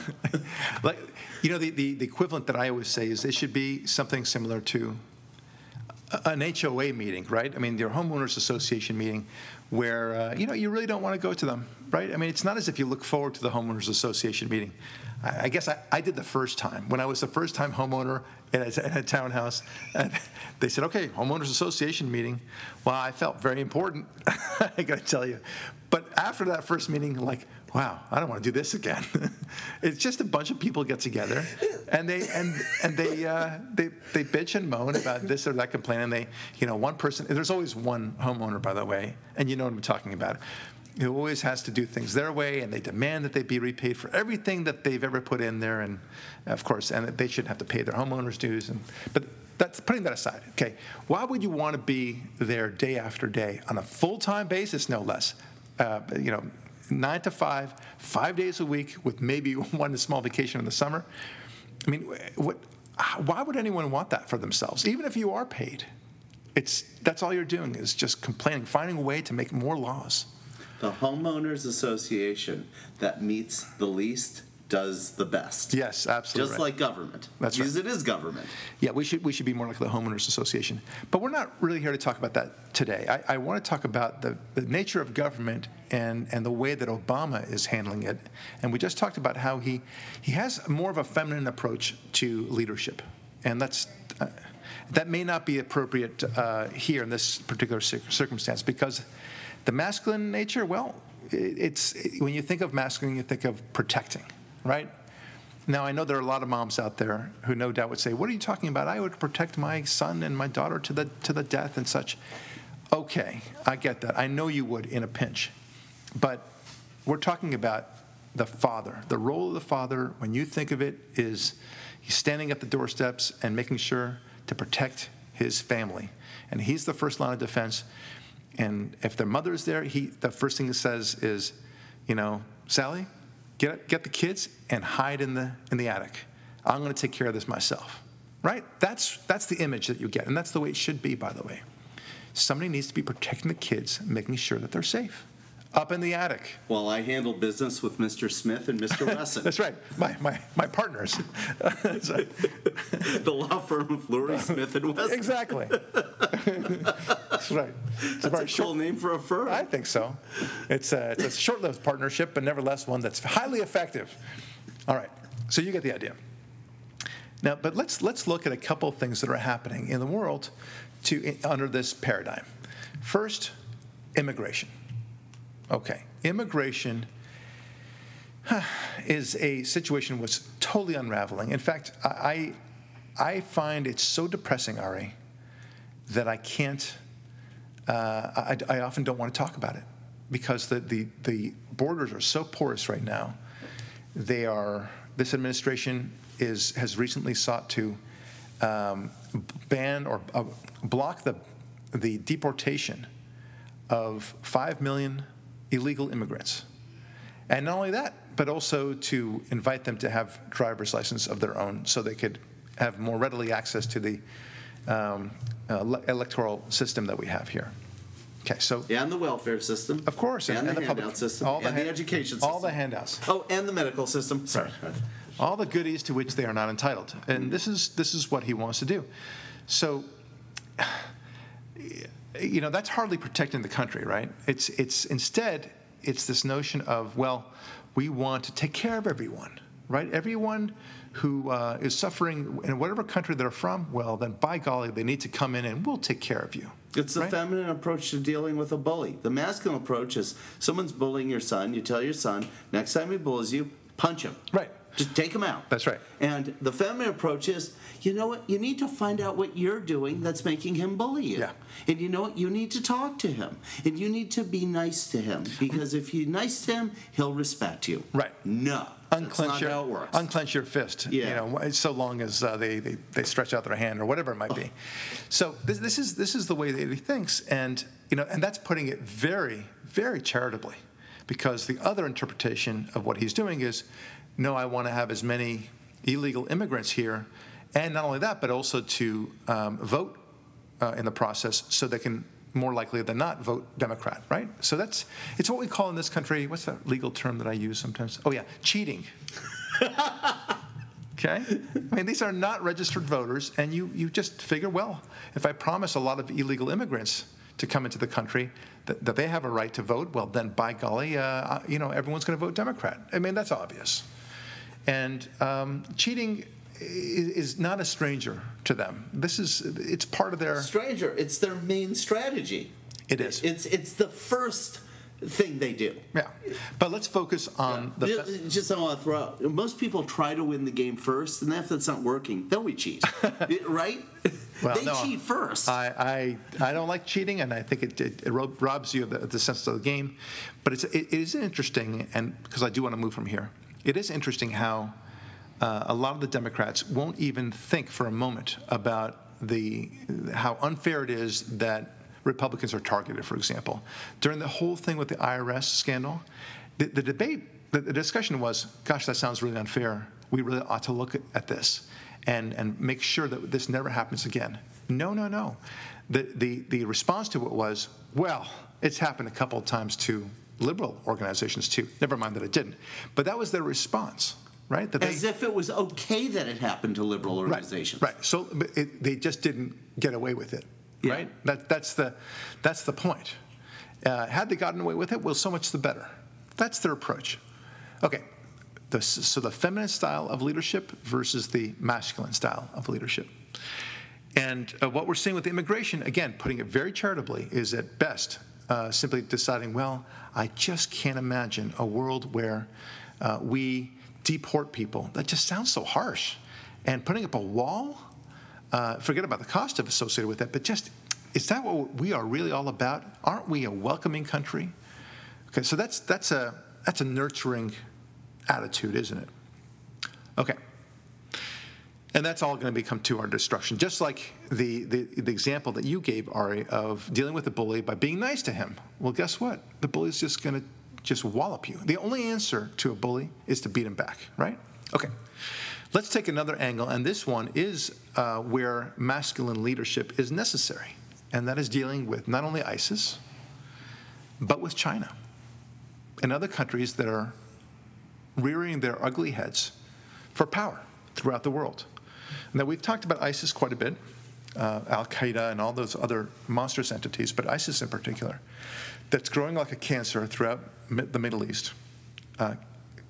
Like, you know, the, the, the equivalent that I always say is it should be something similar to an H O A meeting, right? I mean, their homeowners association meeting, where, uh, you know, you really don't want to go to them, right? I mean, it's not as if you look forward to the homeowners association meeting. I, I guess I, I did the first time. When I was the first-time homeowner in a, in a townhouse, and they said, okay, homeowners association meeting. Well, I felt very important, I got to tell you. But after that first meeting, like, wow, I don't want to do this again. It's just a bunch of people get together, and they and and they uh, they they bitch and moan about this or that complaint, and they, you know, one person. There's always one homeowner, by the way, and you know what I'm talking about, who always has to do things their way, and they demand that they be repaid for everything that they've ever put in there, and of course, and they should have to pay their homeowners dues. And but that's putting that aside. Okay, why would you want to be there day after day on a full-time basis, no less? Uh, you know. Nine to five, five days a week, with maybe one small vacation in the summer. I mean, what? Why would anyone want that for themselves? Even if you are paid, it's that's all you're doing is just complaining, finding a way to make more laws. The homeowners association that meets the least does the best. Yes, absolutely. Just right. Like government. That's because right. Because it is government. Yeah, we should we should be more like the homeowners association. But we're not really here to talk about that today. I, I want to talk about the, the nature of government and, and the way that Obama is handling it. And we just talked about how he he has more of a feminine approach to leadership, and that's uh, that may not be appropriate uh, here in this particular circumstance, because the masculine nature, well, it, it's it, when you think of masculine, you think of protecting. Right? Now, I know there are a lot of moms out there who no doubt would say, what are you talking about? I would protect my son and my daughter to the to the death and such. Okay, I get that. I know you would in a pinch. But we're talking about the father. The role of the father, when you think of it, is he's standing at the doorsteps and making sure to protect his family. And he's the first line of defense. And if their mother is there, he the first thing he says is, you know, Sally, Get get the kids and hide in the in the attic. I'm going to take care of this myself, right? That's that's the image that you get, and that's the way it should be, by the way. Somebody needs to be protecting the kids, making sure that they're safe. Up in the attic. Well, I handle business with Mister Smith and Mister Wesson. That's right. My my my partners. The law firm of Lurie, Smith and Wesson. Exactly. That's right. It's that's a very a short cool name for a firm. I think so. It's a, it's a short-lived partnership, but nevertheless one that's highly effective. All right. So you get the idea. Now, but let's let's look at a couple of things that are happening in the world to in, under this paradigm. First, immigration. Okay, immigration huh, is a situation which is totally unraveling. In fact, I, I find it so depressing, Ari, that I can't, uh, I, I often don't want to talk about it because the, the, the borders are so porous right now. They are, this administration is has recently sought to um, ban or uh, block the the deportation of five million illegal immigrants. And not only that, but also to invite them to have driver's license of their own so they could have more readily access to the um, uh, electoral system that we have here. Okay, so and the welfare system, of course, and, and, and the, the public system, all and the, hand, the education system, all the handouts. Oh, and the medical system. Sorry, all the goodies to which they are not entitled. And this is this is what he wants to do. So, you know, that's hardly protecting the country, right? It's it's instead it's this notion of, well, we want to take care of everyone, right? Everyone who uh, is suffering in whatever country they're from, well, then by golly, they need to come in and we'll take care of you. It's the right? feminine approach to dealing with a bully. The masculine approach is someone's bullying your son, you tell your son, next time he bullies you, punch him. Right. Just take him out. That's right. And the feminine approach is, you know what, you need to find out what you're doing that's making him bully you. Yeah. And you know what, you need to talk to him. And you need to be nice to him. Because if you're nice to him, he'll respect you. Right. No. Unclench your, unclench your fist, yeah. You know, so long as uh, they, they, they stretch out their hand or whatever it might be. So this, this is this is the way that he thinks, and you know, and that's putting it very, very charitably, because the other interpretation of what he's doing is, no, I want to have as many illegal immigrants here, and not only that, but also to um, vote uh, in the process, so they can more likely than not vote Democrat, right? So that's, it's what we call in this country, what's that legal term that I use sometimes? Oh yeah, cheating. Okay? I mean, these are not registered voters, and you, you just figure, well, if I promise a lot of illegal immigrants to come into the country, that, that they have a right to vote, well then by golly, uh, you know, everyone's gonna vote Democrat. I mean, that's obvious. And um, cheating is not a stranger to them. This is, it's part of their... Stranger, it's their main strategy. It is. It's it's the first thing they do. Yeah, but let's focus on yeah. the... Fe- Just I want to throw out, most people try to win the game first, and if that's not working, then we cheat, right? Well, they no, cheat first. I, I I don't like cheating, and I think it, it, it robs you of the, the sense of the game, but it's, it, it is interesting, and because I do want to move from here, it is interesting how... Uh, a lot of the Democrats won't even think for a moment about the how unfair it is that Republicans are targeted, for example. During the whole thing with the I R S scandal, the, the debate, the, the discussion was, gosh, that sounds really unfair. We really ought to look at, at this and, and make sure that this never happens again. No, no, no. The, the, the response to it was, well, it's happened a couple of times to liberal organizations, too. Never mind that it didn't. But that was their response. Right? That As they, if it was okay that it happened to liberal organizations. Right. right. So but it, they just didn't get away with it. Yeah. Right. That that's the that's the point. Uh, had they gotten away with it, well, so much the better. That's their approach. Okay. The, so the feminine style of leadership versus the masculine style of leadership, and uh, what we're seeing with immigration, again, putting it very charitably, is at best uh, simply deciding, well, I just can't imagine a world where uh, we deport people. That just sounds so harsh. And putting up a wall, uh, forget about the cost of associated with that, but just, is that what we are really all about? Aren't we a welcoming country? Okay, so that's that's a that's a nurturing attitude, isn't it? Okay. And that's all going to become to our destruction, just like the, the, the example that you gave, Ari, of dealing with the bully by being nice to him. Well, guess what? The bully's just going to just wallop you. The only answer to a bully is to beat him back, right? Okay. Let's take another angle, and this one is uh, where masculine leadership is necessary, and that is dealing with not only ISIS, but with China and other countries that are rearing their ugly heads for power throughout the world. Now, we've talked about ISIS quite a bit, uh, Al-Qaeda and all those other monstrous entities, but ISIS in particular, that's growing like a cancer throughout the Middle East, uh,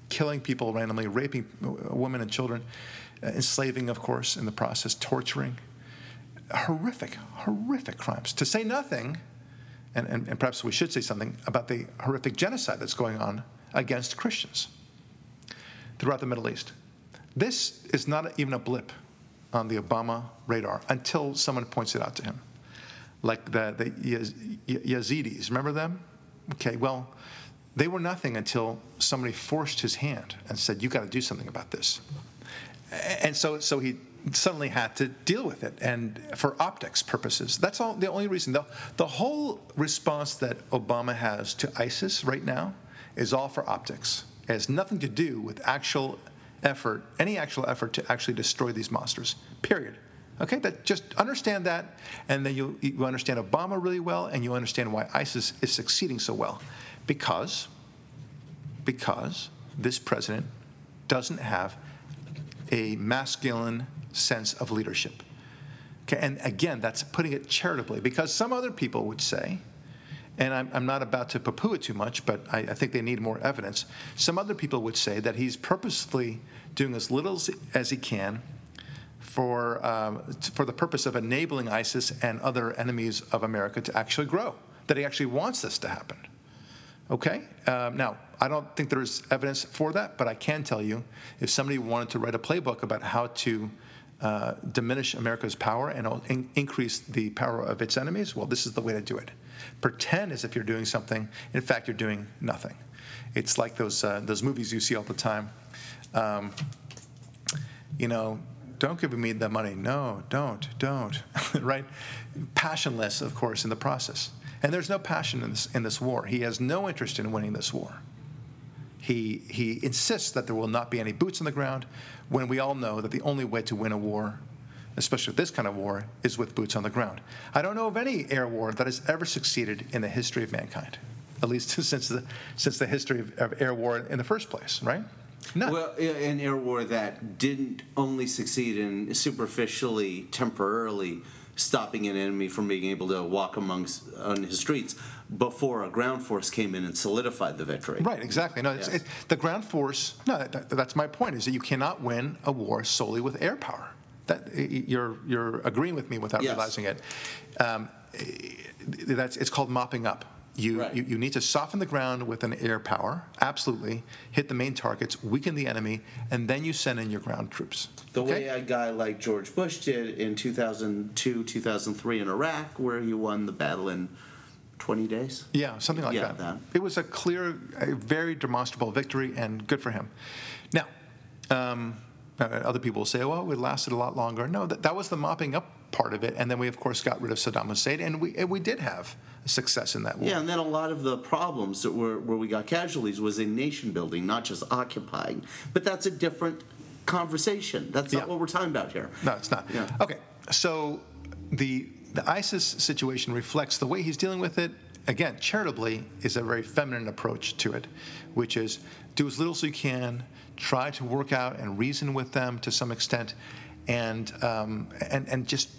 killing people randomly, raping women and children, uh, enslaving, of course, in the process, torturing. Horrific, horrific crimes. To say nothing, and, and, and perhaps we should say something, about the horrific genocide that's going on against Christians throughout the Middle East. This is not even a blip on the Obama radar until someone points it out to him, like the, the Yazidis. Remember them? Okay, well, they were nothing until somebody forced his hand and said, you got to do something about this. And so so he suddenly had to deal with it, and for optics purposes. That's all. The only reason. The, the whole response that Obama has to ISIS right now is all for optics. It has nothing to do with actual effort, any actual effort to actually destroy these monsters, period. Okay, that, just understand that, and then you you understand Obama really well, and you understand why ISIS is succeeding so well. Because, because this president doesn't have a masculine sense of leadership. Okay, and again, that's putting it charitably, because some other people would say, and I'm, I'm not about to poo-poo it too much, but I, I think they need more evidence. Some other people would say that he's purposefully doing as little as, as he can for um, for the purpose of enabling ISIS and other enemies of America to actually grow, that he actually wants this to happen. Okay? Um, now, I don't think there's evidence for that, but I can tell you, if somebody wanted to write a playbook about how to uh, diminish America's power and in- increase the power of its enemies, well, this is the way to do it. Pretend as if you're doing something. In fact, you're doing nothing. It's like those uh, those movies you see all the time. Um, you know, don't give me the money. No, don't, don't. Right? Passionless, of course, in the process. And there's no passion in this in this war. He has no interest in winning this war. He he insists that there will not be any boots on the ground, when we all know that the only way to win a war, especially this kind of war, is with boots on the ground. I don't know of any air war that has ever succeeded in the history of mankind, at least since the since the history of, of air war in the first place, right? No. Well, an air war that didn't only succeed in superficially, temporarily stopping an enemy from being able to walk amongst on his streets before a ground force came in and solidified the victory. Right, exactly. No, yes. it's, it, the ground force. No, that, that's my point. Is that you cannot win a war solely with air power. That you're you're agreeing with me without yes. realizing it. Um, that's it's called mopping up. You, right. you you need to soften the ground with an air power, absolutely, hit the main targets, weaken the enemy, and then you send in your ground troops. The okay? way a guy like George Bush did in two thousand two, two thousand three in Iraq, where he won the battle in twenty days? Yeah, something like yeah, that. that. It was a clear, a very demonstrable victory, and good for him. Now, um, other people will say, well, it lasted a lot longer. No, that, that was the mopping up part of it, and then we of course got rid of Saddam Hussein, and we and we did have success in that war. Yeah, and then a lot of the problems that were where we got casualties was in nation building, not just occupying. But that's a different conversation. That's yeah. not what we're talking about here. No, it's not. Yeah. Okay, so the the ISIS situation reflects the way he's dealing with it. Again, charitably is a very feminine approach to it, which is do as little as you can, try to work out and reason with them to some extent, and um, and and just.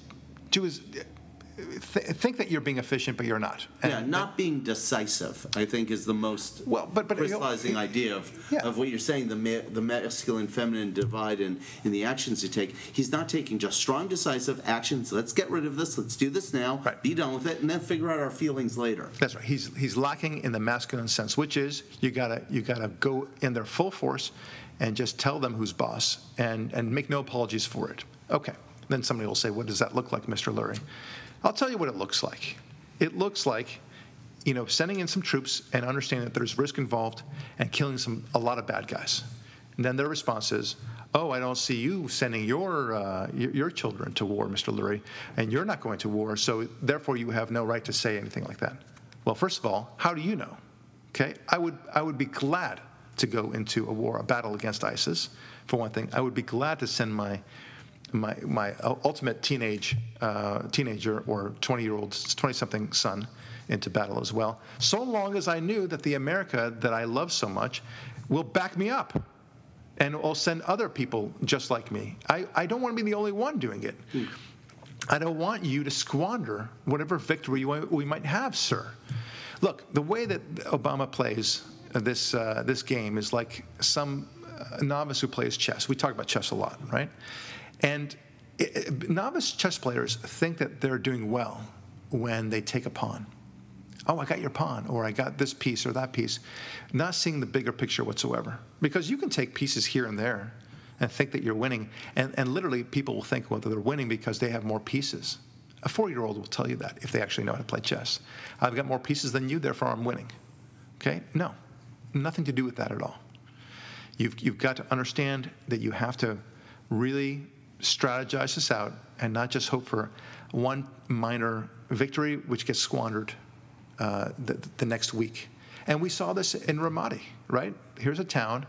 To is th- think that you're being efficient, but you're not. And yeah, not that, being decisive, I think, is the most well, but, but, crystallizing you know, it, idea of, yeah. of what you're saying, the ma- the masculine, feminine divide in, in the actions you take. He's not taking just strong, decisive actions. Let's get rid of this. Let's do this now. Right. Be done with it, and then figure out our feelings later. That's right. He's he's lacking in the masculine sense, which is you gotta you gotta go in there full force, and just tell them who's boss, and and make no apologies for it. Okay. Then somebody will say, what does that look like, Mister Lurie? I'll tell you what it looks like. It looks like, you know, sending in some troops and understanding that there's risk involved and killing some a lot of bad guys. And then their response is, oh, I don't see you sending your uh, your children to war, Mister Lurie, and you're not going to war, so therefore you have no right to say anything like that. Well, first of all, how do you know? Okay, I would I would be glad to go into a war, a battle against ISIS, for one thing. I would be glad to send my... My my ultimate teenage uh, teenager or twenty-year-old, twenty-something son into battle as well, so long as I knew that the America that I love so much will back me up and will send other people just like me. I, I don't want to be the only one doing it. Mm. I don't want you to squander whatever victory you, we might have, sir. Look, the way that Obama plays this, uh, this game is like some novice who plays chess. We talk about chess a lot, right? And it, it, novice chess players think that they're doing well when they take a pawn. Oh, I got your pawn, or I got this piece or that piece, not seeing the bigger picture whatsoever. Because you can take pieces here and there and think that you're winning. And, and literally, people will think whether they're winning because they have more pieces. A four-year-old will tell you that if they actually know how to play chess. I've got more pieces than you, therefore I'm winning. Okay? No, nothing to do with that at all. You've, you've got to understand that you have to really strategize this out and not just hope for one minor victory, which gets squandered uh, the, the next week. And we saw this in Ramadi, right? Here's a town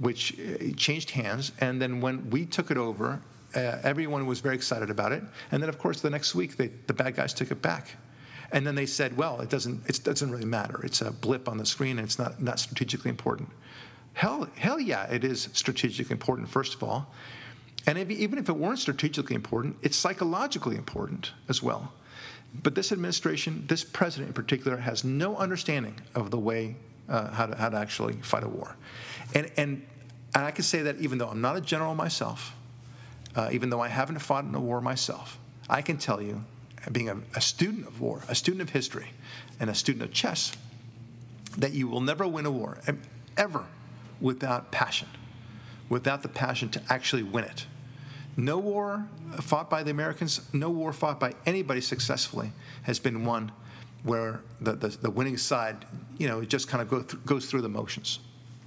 which changed hands, and then when we took it over, uh, everyone was very excited about it. And then, of course, the next week, they, the bad guys took it back. And then they said, well, it doesn't it doesn't really matter. It's a blip on the screen, and it's not, not strategically important. Hell, hell yeah, it is strategically important, first of all. And if, even if it weren't strategically important, it's psychologically important as well. But this administration, this president in particular, has no understanding of the way uh, how to how to actually fight a war. And, and and I can say that even though I'm not a general myself, uh, even though I haven't fought in a war myself, I can tell you, being a, a student of war, a student of history, and a student of chess, that you will never win a war, ever, without passion, without the passion to actually win it. No war fought by the Americans, no war fought by anybody successfully has been one where the, the, the winning side, you know, it just kind of go th- goes through the motions.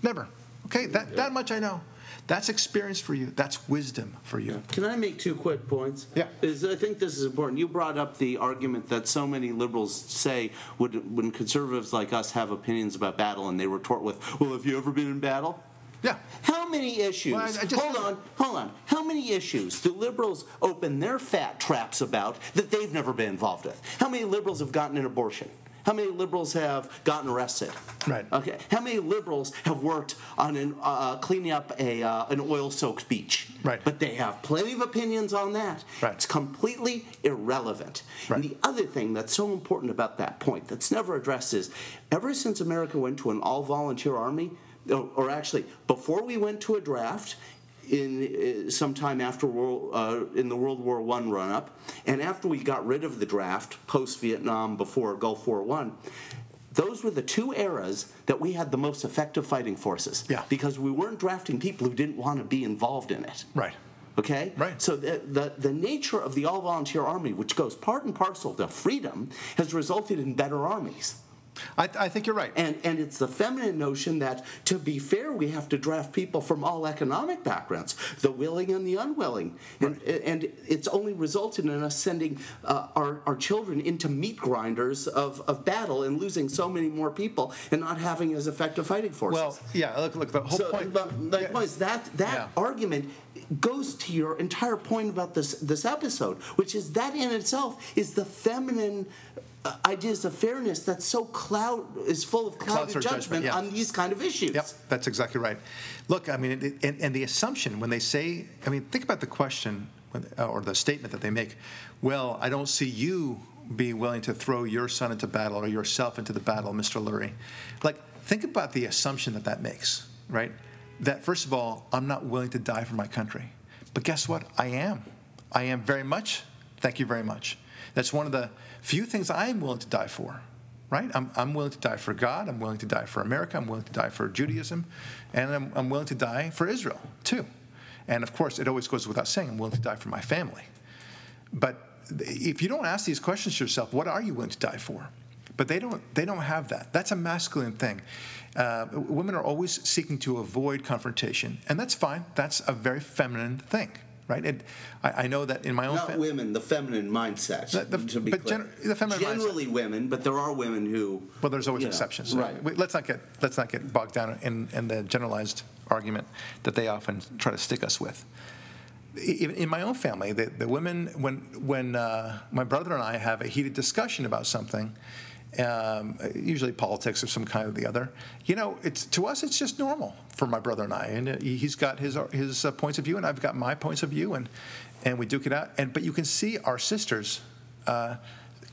Never. Okay, that, that much I know. That's experience for you. That's wisdom for you. Can I make two quick points? Yeah. Is, I think this is important. You brought up the argument that so many liberals say would, when conservatives like us have opinions about battle, and they retort with, well, have you ever been in battle? Yeah. How many issues? Well, I, I just, hold on, hold on. How many issues do liberals open their fat traps about that they've never been involved with? How many liberals have gotten an abortion? How many liberals have gotten arrested? Right. Okay. How many liberals have worked on an, uh, cleaning up a uh, an oil-soaked beach? Right. But they have plenty of opinions on that. Right. It's completely irrelevant. Right. And the other thing that's so important about that point that's never addressed is, ever since America went to an all-volunteer army, or actually, before we went to a draft, in uh, sometime after world, uh, in the World War One run-up, and after we got rid of the draft post-Vietnam, before Gulf War One, those were the two eras that we had the most effective fighting forces. Yeah. Because we weren't drafting people who didn't want to be involved in it. Right. Okay? Right. So the, the, the nature of the all-volunteer army, which goes part and parcel to freedom, has resulted in better armies. I, th- I think you're right. And and it's the feminine notion that, to be fair, we have to draft people from all economic backgrounds, the willing and the unwilling. Right. And, and it's only resulted in us sending uh, our, our children into meat grinders of, of battle and losing so many more people and not having as effective fighting forces. Well, yeah, look, look, the whole so, point. But, like, yeah. was that, that yeah. argument goes to your entire point about this this episode, which is that in itself is the feminine Uh, ideas of fairness that's so cloud is full of clouded judgment, judgment yeah. on these kind of issues. Yep, that's exactly right. Look, I mean, it, it, and, and the assumption when they say, I mean, think about the question when, uh, or the statement that they make. Well, I don't see you being willing to throw your son into battle or yourself into the battle, Mister Lurie. Like, think about the assumption that that makes, right? That first of all, I'm not willing to die for my country, but guess what? I am. I am very much. Thank you very much. That's one of the few things I am willing to die for, right? I'm, I'm willing to die for God. I'm willing to die for America. I'm willing to die for Judaism. And I'm, I'm willing to die for Israel, too. And, of course, it always goes without saying, I'm willing to die for my family. But if you don't ask these questions to yourself, what are you willing to die for? But they don't they don't have that. That's a masculine thing. Uh, women are always seeking to avoid confrontation, and that's fine. That's a very feminine thing. Right, and I, I know that in my own not fam- women, the feminine mindset. The, the, to be but clear, gen- the feminine generally mindset. Women, but there are women who. Well, there's always exceptions. Know, right. We, let's not get let's not get bogged down in, in the generalized argument that they often try to stick us with. Even in my own family, the, the women, when when uh, my brother and I have a heated discussion about something, um, usually politics of some kind or the other, you know, it's to us it's just normal for my brother and I, and he's got his his uh, points of view, and I've got my points of view, and and we duke it out. And but you can see our sisters uh,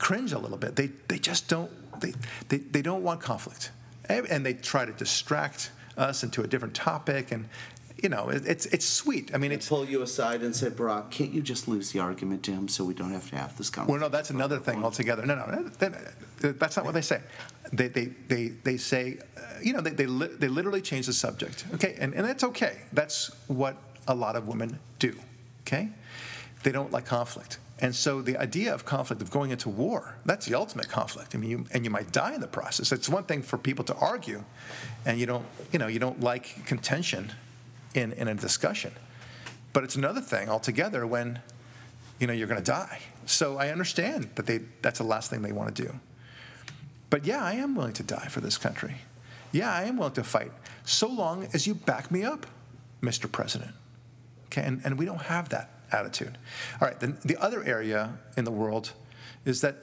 cringe a little bit. They they just don't they they, they don't want conflict, and, and they try to distract us into a different topic and. You know, it's it's sweet. I mean, it's... They pull you aside and say, Barack, can't you just lose the argument to him so we don't have to have this conversation? Well, no, that's another thing altogether. No, no, that, that's not what they say. They they they, they say, uh, you know, they they, li- they literally change the subject. Okay, and, and that's okay. That's what a lot of women do, okay? They don't like conflict. And so the idea of conflict, of going into war, that's the ultimate conflict. I mean, you, and you might die in the process. It's one thing for people to argue, and you don't, you know, you don't like contention in, in a discussion. But it's another thing altogether when, you know, you're going to die. So I understand that they that's the last thing they want to do. But yeah, I am willing to die for this country. Yeah, I am willing to fight, so long as you back me up, Mister President. Okay, and, and we don't have that attitude. All right, then the other area in the world is that,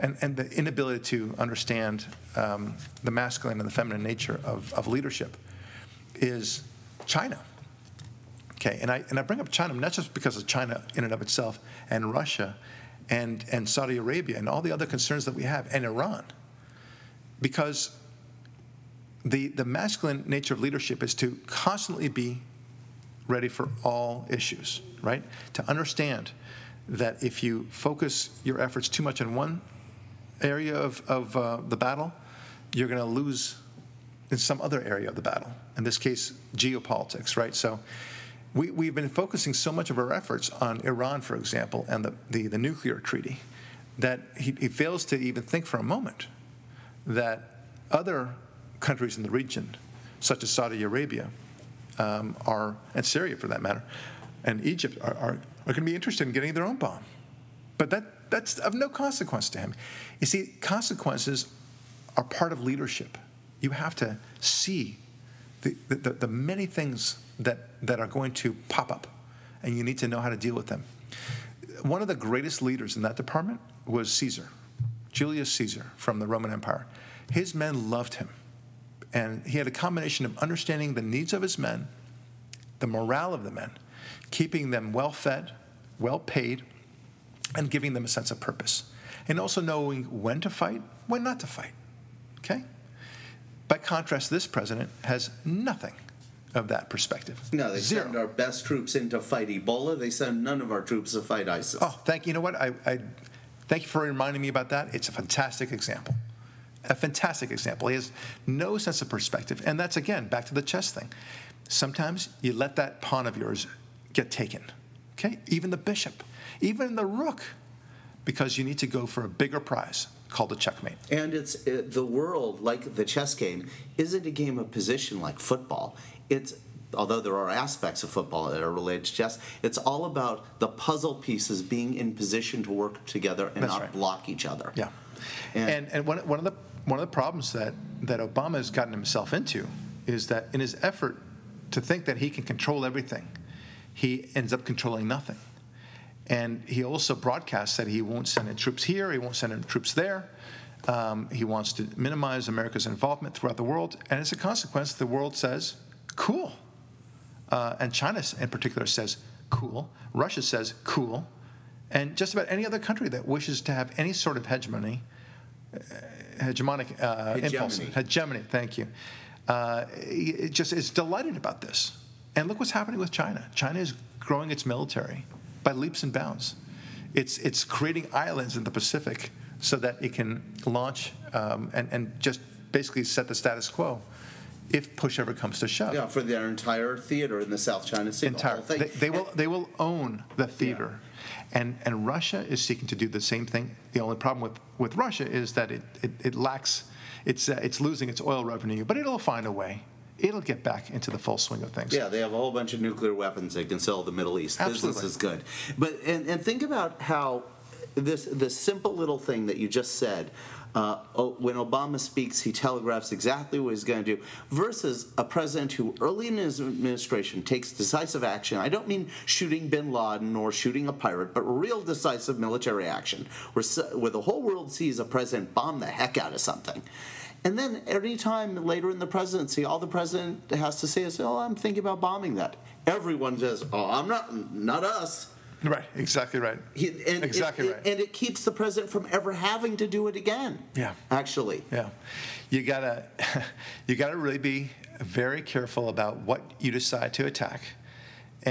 and, and the inability to understand um, the masculine and the feminine nature of, of leadership is China. Okay, and I and I bring up China not just because of China in and of itself, and Russia, and and Saudi Arabia, and all the other concerns that we have, and Iran, because the the masculine nature of leadership is to constantly be ready for all issues, right? To understand that if you focus your efforts too much on one area of, of uh, the battle, you're going to lose in some other area of the battle, in this case, geopolitics, right? So we, we've been focusing so much of our efforts on Iran, for example, and the, the, the nuclear treaty, that he, he fails to even think for a moment that other countries in the region, such as Saudi Arabia, Um, are, and Syria for that matter, and Egypt are, are, are going to be interested in getting their own bomb. But that that's of no consequence to him. You see, consequences are part of leadership. You have to see the, the, the many things that, that are going to pop up, and you need to know how to deal with them. One of the greatest leaders in that department was Caesar, Julius Caesar from the Roman Empire. His men loved him. And he had a combination of understanding the needs of his men, the morale of the men, keeping them well-fed, well-paid, and giving them a sense of purpose. And also knowing when to fight, when not to fight, okay? By contrast, this president has nothing of that perspective. No, they Zero. Send our best troops in to fight Ebola. They send none of our troops to fight ISIS. Oh, thank you. You know what? I, I thank you for reminding me about that. It's a fantastic example. A fantastic example. He has no sense of perspective. And that's, again, back to the chess thing. Sometimes you let that pawn of yours get taken, okay? Even the bishop, even the rook, because you need to go for a bigger prize called a checkmate. And it's it, the world, like the chess game, isn't a game of position like football. It's, although there are aspects of football that are related to chess, it's all about the puzzle pieces being in position to work together and that's not right. block each other. Yeah. And, and, and one, one of the One of the problems that, that Obama has gotten himself into is that in his effort to think that he can control everything, he ends up controlling nothing. And he also broadcasts that he won't send in troops here, he won't send in troops there. Um, he wants to minimize America's involvement throughout the world. And as a consequence, the world says, cool. Uh, and China in particular says, cool. Russia says, cool. And just about any other country that wishes to have any sort of hegemony uh, hegemonic uh, hegemony. impulse, hegemony, thank you, uh, it just is delighted about this. And look what's happening with China. China is growing its military by leaps and bounds. It's it's creating islands in the Pacific so that it can launch um, and, and just basically set the status quo if push ever comes to shove. Yeah, for their entire theater in the South China Sea. Entire. The whole thing. They, they, will, they will own the theater. Yeah. And and Russia is seeking to do the same thing. The only problem with, with Russia is that it, it, it lacks, it's uh, it's losing its oil revenue, but it'll find a way. It'll get back into the full swing of things. Yeah, they have a whole bunch of nuclear weapons they can sell to the Middle East. Absolutely. Business is good. But and, and think about how this this simple little thing that you just said, uh, when Obama speaks, he telegraphs exactly what he's going to do, versus a president who early in his administration takes decisive action. I don't mean shooting bin Laden or shooting a pirate, but real decisive military action, where, where the whole world sees a president bomb the heck out of something. And then any time later in the presidency, all the president has to say is, oh, I'm thinking about bombing that. Everyone says, oh, I'm not, not us. Right, exactly right. He, and exactly it, right. It, and it keeps the president from ever having to do it again. Yeah. Actually. Yeah. You gotta you gotta really be very careful about what you decide to attack.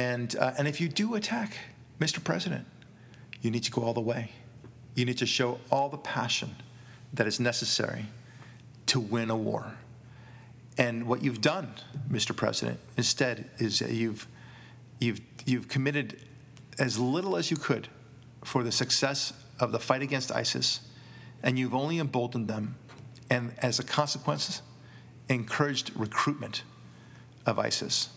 And uh, and if you do attack, Mister President, you need to go all the way. You need to show all the passion that is necessary to win a war. And what you've done, Mister President, instead is that you've You've you've committed as little as you could for the success of the fight against ISIS, and you've only emboldened them, and as a consequence, encouraged recruitment of ISIS.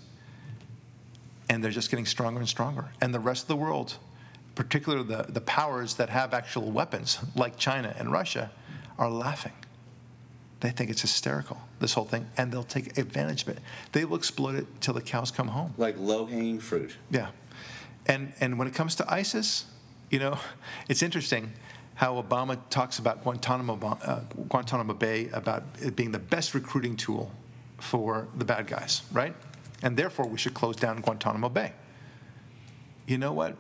And they're just getting stronger and stronger. And the rest of the world, particularly the, the powers that have actual weapons, like China and Russia, are laughing. They think it's hysterical, this whole thing, and they'll take advantage of it. They will exploit it till the cows come home. Like low-hanging fruit. Yeah. And and when it comes to ISIS, you know, it's interesting how Obama talks about Guantanamo, uh, Guantanamo Bay, about it being the best recruiting tool for the bad guys, right? And therefore, we should close down Guantanamo Bay. You know what?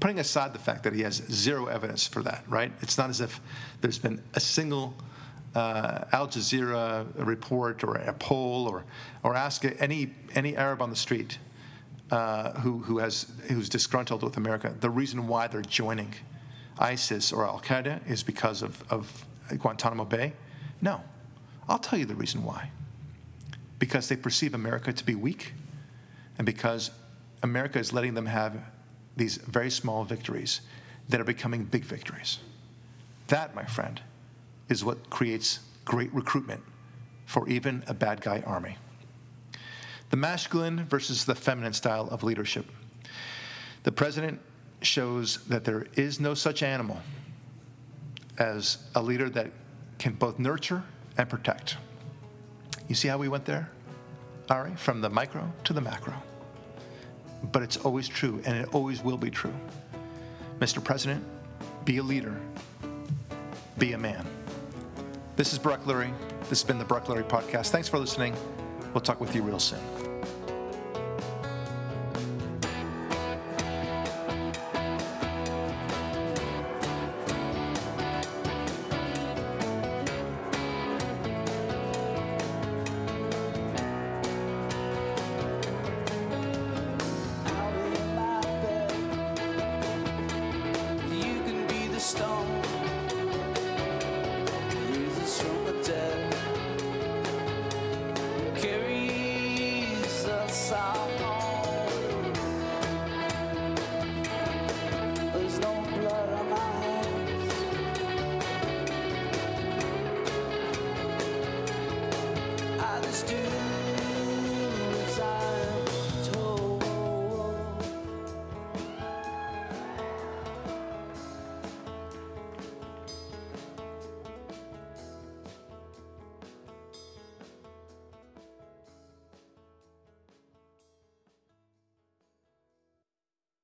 Putting aside the fact that he has zero evidence for that, right? It's not as if there's been a single uh, Al Jazeera report or a poll, or or ask any any Arab on the street uh, who who has who's disgruntled with America. The reason why they're joining ISIS or Al Qaeda is because of, of Guantanamo Bay. No, I'll tell you the reason why. Because they perceive America to be weak, and because America is letting them have these very small victories that are becoming big victories. That, my friend, is what creates great recruitment for even a bad guy army. The masculine versus the feminine style of leadership. The president shows that there is no such animal as a leader that can both nurture and protect. You see how we went there, Ari? From the micro to the macro. But it's always true, and it always will be true. Mister President, be a leader. Be a man. This is Brooke Lurie. This has been the Brooke Lurie Podcast. Thanks for listening. We'll talk with you real soon.